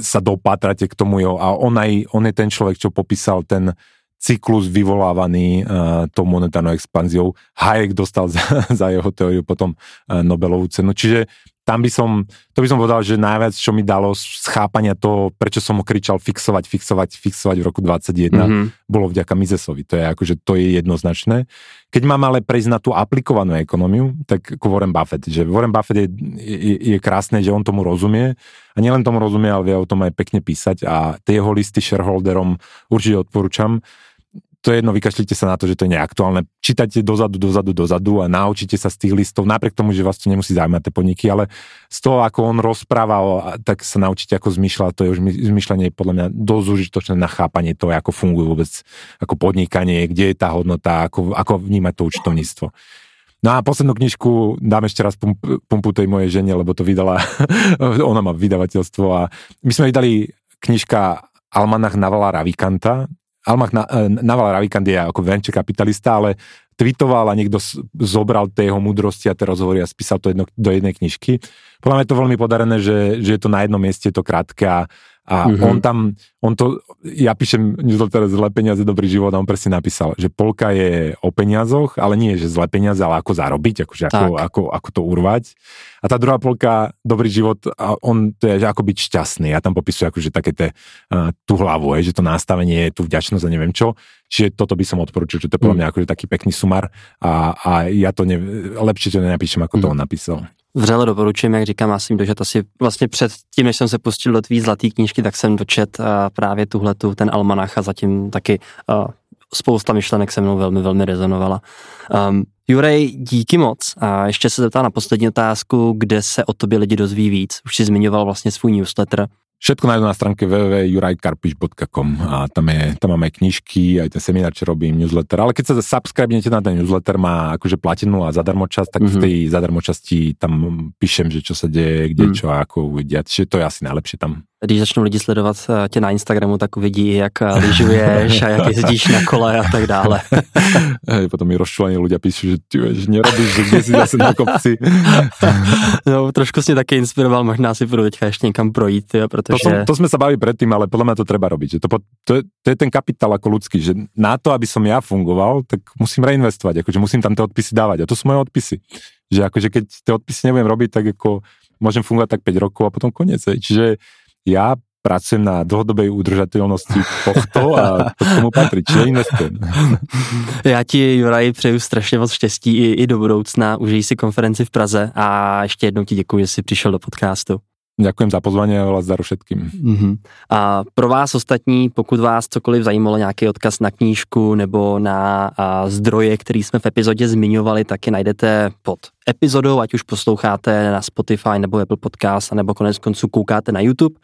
sa dopátrate k tomu jeho. A on je ten človek, čo popísal ten cyklus vyvolávaný tou monetárnou expanziou. Hayek dostal za jeho teóriu potom Nobelovú cenu. Čiže tam by som povedal, že najviac, čo mi dalo schápania toho, prečo som ho kričal fixovať v roku 2021, bolo vďaka Misesovi. To je akože, to je jednoznačné. Keď mám ale prejsť na tú aplikovanú ekonómiu, tak ako Warren Buffett. Že Warren Buffett je krásne, že on tomu rozumie. A nielen tomu rozumie, ale vie o tom aj pekne písať. A tie jeho listy shareholderom určite odporúčam. To je jedno, vykašlite sa na to, že to je neaktuálne. Čítajte dozadu a naučite sa z tých listov, napriek tomu, že vás to nemusí zaujímať tie podniky, ale z toho, ako on rozprával, tak sa naučite, ako zmyšľa. To je už zmyšľanie podľa mňa dosť užitočné na chápanie toho, ako funguje vôbec ako podnikanie, kde je tá hodnota, ako vnímať to účtovníctvo. No a poslednú knižku dám ešte raz pumpu tej mojej žene, lebo to vydala, ona má vydavateľstvo a my sme vydali knižka Almanach Navala Ravikanta. Naval Ravikant je ako venture kapitalista, ale tweetoval a niekto zobral tie jeho múdrosti a tie rozhovory a spísal to do jednej knižky. Podľa mňa je to veľmi podarené, že je to na jednom mieste, je to krátke a A ja píšem newsletter Zlé peniaze, dobrý život, a on presne napísal, že polka je o peniazoch, ale nie, že zlé peniaze, ale ako zarobiť, akože ako to urvať. A tá druhá polka, dobrý život, a on to je, že ako byť šťastný. Ja tam popisujem akože také tú hlavu, že to nastavenie je tu vďačnosť a neviem čo. Čiže toto by som odporúčil, že to je podľa mňa akože taký pekný sumár a ja to lepšie to nenapíšem, ako to on napísal. Vřele doporučujem, jak říkám, já jsem dočet asi vlastně před tím, než jsem se pustil do tvý zlatý knížky, tak jsem dočet právě tuhletu, ten almanach a zatím taky spousta myšlenek se mnou velmi, velmi rezonovala. Jurej, díky moc. A ještě se zeptám na poslední otázku, kde se o tobě lidi dozví víc. Už si zmiňoval vlastně svůj newsletter. Všetko nájdu na stránke www.jurajkarpiš.com a tam máme knižky, aj ten seminár, čo robím, newsletter. Ale keď sa subscribenete na ten newsletter, má akože platenú a zadarmo časť, tak v tej zadarmo časti tam píšem, že čo sa deje, kde čo a ako uvidia. Čiže to je asi najlepšie tam. Když začnou lidi sledovat tě na Instagramu, tak uvidí, jak lyžuješ a jak jezdíš na kole a tak dále. Potom mi rozčulení ľudia píšu, že ty nerobíš, že kde jsi zase na kopci. No, trošku si taky inspiroval, možná si budu teďka ještě někam projít, jo, protože... To jsme se bavili předtím, ale podle mě to treba robiť. Že to je ten kapitál jako ľudský, že na to, aby som ja fungoval, tak musím reinvestovať, akože musím tam tie odpisy dávať. A to sú moje odpisy. Že akože keď tie odpisy nebudem robiť, tak ako môžem fungovať tak 5 rokov a potom koniec. Čiže ja pracujem na dlhodobej udržatelnosti tohto a to k tomu patří, čiže investujem. Já ti, Juraj, přeju strašně moc štěstí i do budoucna. Užij si konferenci v Praze a ještě jednou ti děkuji, že jsi přišel do podcastu. Ďakujem za pozvání a zdaru všetkým. A pro vás ostatní, pokud vás cokoliv zajímalo, nějaký odkaz na knížku nebo na zdroje, který jsme v epizodě zmiňovali, tak je najdete pod epizodou, ať už posloucháte na Spotify nebo Apple Podcast, nebo konec konců koukáte na YouTube.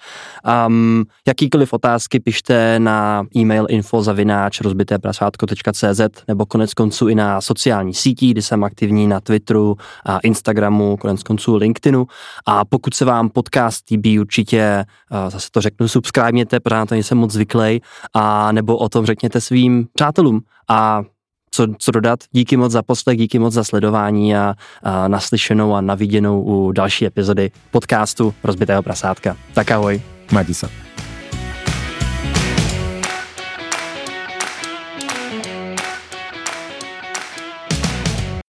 Jakýkoliv otázky pište na e-mail info@rozbiteprasátka.cz nebo konec konců i na sociální sítí, kdy jsem aktivní na Twitteru a Instagramu, konec konců LinkedInu. A pokud se vám podcast líbí, určitě, zase to řeknu, subscribněte, protože na to nejsem moc zvyklej, a nebo o tom řekněte svým přátelům. A co dodat? Díky moc za poslech, díky moc za sledování a naslyšenou a naviděnou u další epizody podcastu Rozbitého prasátka. Tak ahoj. Majte se.